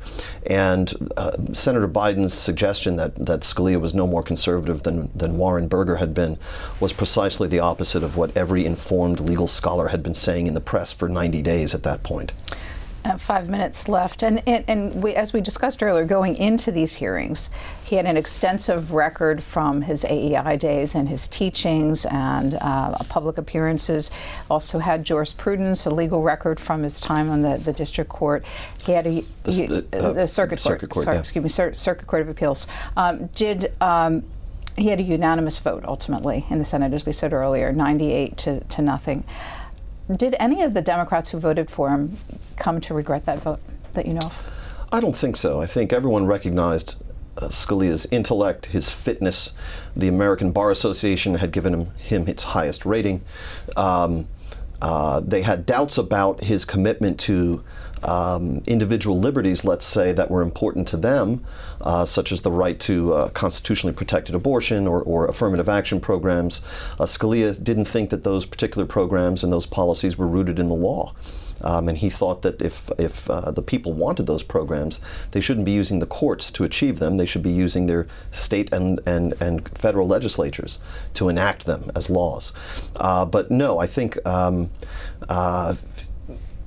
And uh, Senator Biden's suggestion that, that Scalia was no more conservative than, than Warren Burger had been was precisely the opposite of what every informed legal scholar had been saying in the press for ninety days at that point. Uh, five minutes left, and and, and we, as we discussed earlier, going into these hearings, he had an extensive record from his A E I days and his teachings and uh, public appearances. Also had jurisprudence, a legal record from his time on the, the district court. He had a the, the, uh, the circuit, circuit court, court sorry, yeah. excuse me, cir- circuit court of appeals. Um, did. Um, he had a unanimous vote ultimately in the Senate, as we said earlier, ninety-eight to nothing. Did any of the Democrats who voted for him come to regret that vote that you know of? I don't think so. I think everyone recognized uh, Scalia's intellect, his fitness. The American Bar Association had given him, him its highest rating. Um, uh, they had doubts about his commitment to Um, individual liberties, let's say, that were important to them, uh, such as the right to uh, constitutionally protected abortion or, or affirmative action programs. Uh, Scalia didn't think that those particular programs and those policies were rooted in the law. Um, and he thought that if, if uh, the people wanted those programs, they shouldn't be using the courts to achieve them. They should be using their state and, and, and federal legislatures to enact them as laws. Uh, but no, I think um, uh,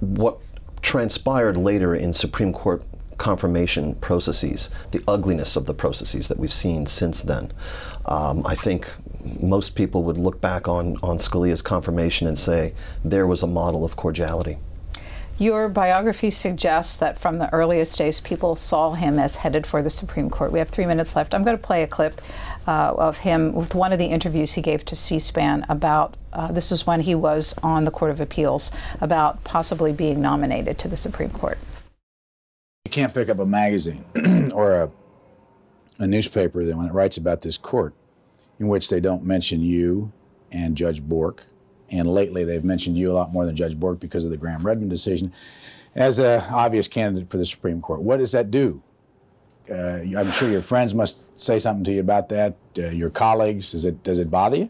what transpired later in Supreme Court confirmation processes, the ugliness of the processes that we've seen since then. Um, I think most people would look back on, on Scalia's confirmation and say there was a model of cordiality. Your biography suggests that from the earliest days, people saw him as headed for the Supreme Court. We have three minutes left. I'm going to play a clip uh, of him with one of the interviews he gave to C-SPAN about, uh, this is when he was on the Court of Appeals, about possibly being nominated to the Supreme Court. You can't pick up a magazine or a, a newspaper that when it writes about this court in which they don't mention you and Judge Bork. And lately, they've mentioned you a lot more than Judge Bork because of the Graham-Redmond decision as an obvious candidate for the Supreme Court. What does that do? Uh, I'm sure your friends must say something to you about that. Uh, your colleagues, does it does it bother you?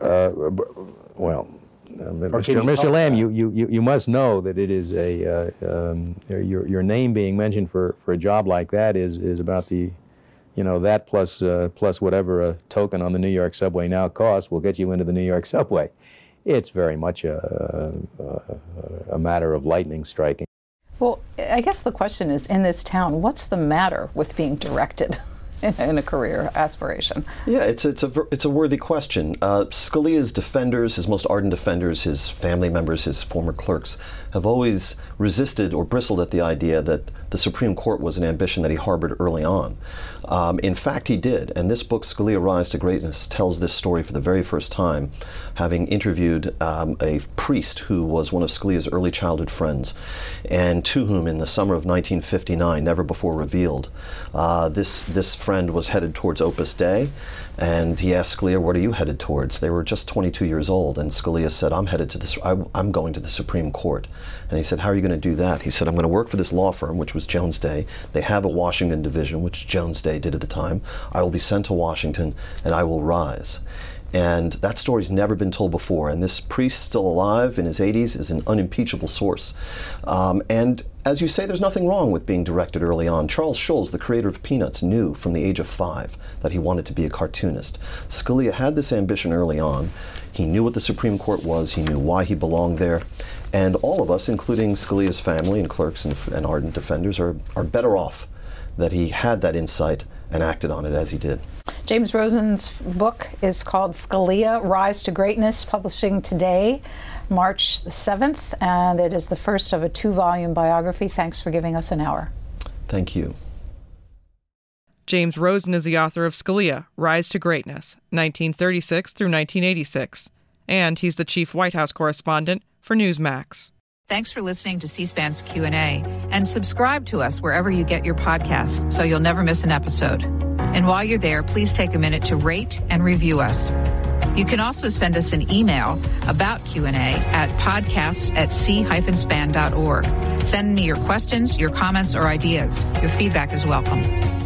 uh, well, uh, Mister Mister You, Mister Oh, Lamb, you, you you must know that it is a uh, um, your your name being mentioned for, for a job like that is is about the. You know, that plus uh, plus whatever a token on the New York subway now costs will get you into the New York subway. It's very much a, a, a matter of lightning striking. Well, I guess the question is, in this town, what's the matter with being directed in a career aspiration? Yeah, it's it's a it's a worthy question. Uh, Scalia's defenders, his most ardent defenders, his family members, his former clerks, have always resisted or bristled at the idea that the Supreme Court was an ambition that he harbored early on. Um, in fact, he did, and this book, Scalia: Rise to Greatness, tells this story for the very first time, having interviewed um, a priest who was one of Scalia's early childhood friends, and to whom, in the summer of nineteen fifty-nine, never before revealed, uh, this this friend was headed towards Opus Dei, And he asked Scalia, what are you headed towards? They were just twenty-two years old, and Scalia said, I'm headed to this, I, I'm going to the Supreme Court. And he said, how are you going to do that? He said, I'm going to work for this law firm, which was Jones Day. They have a Washington division, which Jones Day did at the time. I will be sent to Washington, and I will rise. And that story's never been told before. And this priest, still alive in his eighties, is an unimpeachable source. Um, and as you say, there's nothing wrong with being directed early on. Charles Schulz, the creator of Peanuts, knew from the age of five that he wanted to be a cartoonist. Scalia had this ambition early on. He knew what the Supreme Court was. He knew why he belonged there. And all of us, including Scalia's family and clerks and, and ardent defenders, are, are better off that he had that insight and acted on it as he did. James Rosen's book is called Scalia, Rise to Greatness, publishing today, March seventh, and it is the first of a two-volume biography. Thanks for giving us an hour. Thank you. James Rosen is the author of Scalia, Rise to Greatness, nineteen thirty-six through nineteen eighty-six, and he's the chief White House correspondent for Newsmax. Thanks for listening to C-SPAN's Q and A, and subscribe to us wherever you get your podcasts so you'll never miss an episode. And while you're there, please take a minute to rate and review us. You can also send us an email about Q and A at podcasts at c dash span dot org. Send me your questions, your comments, or ideas. Your feedback is welcome.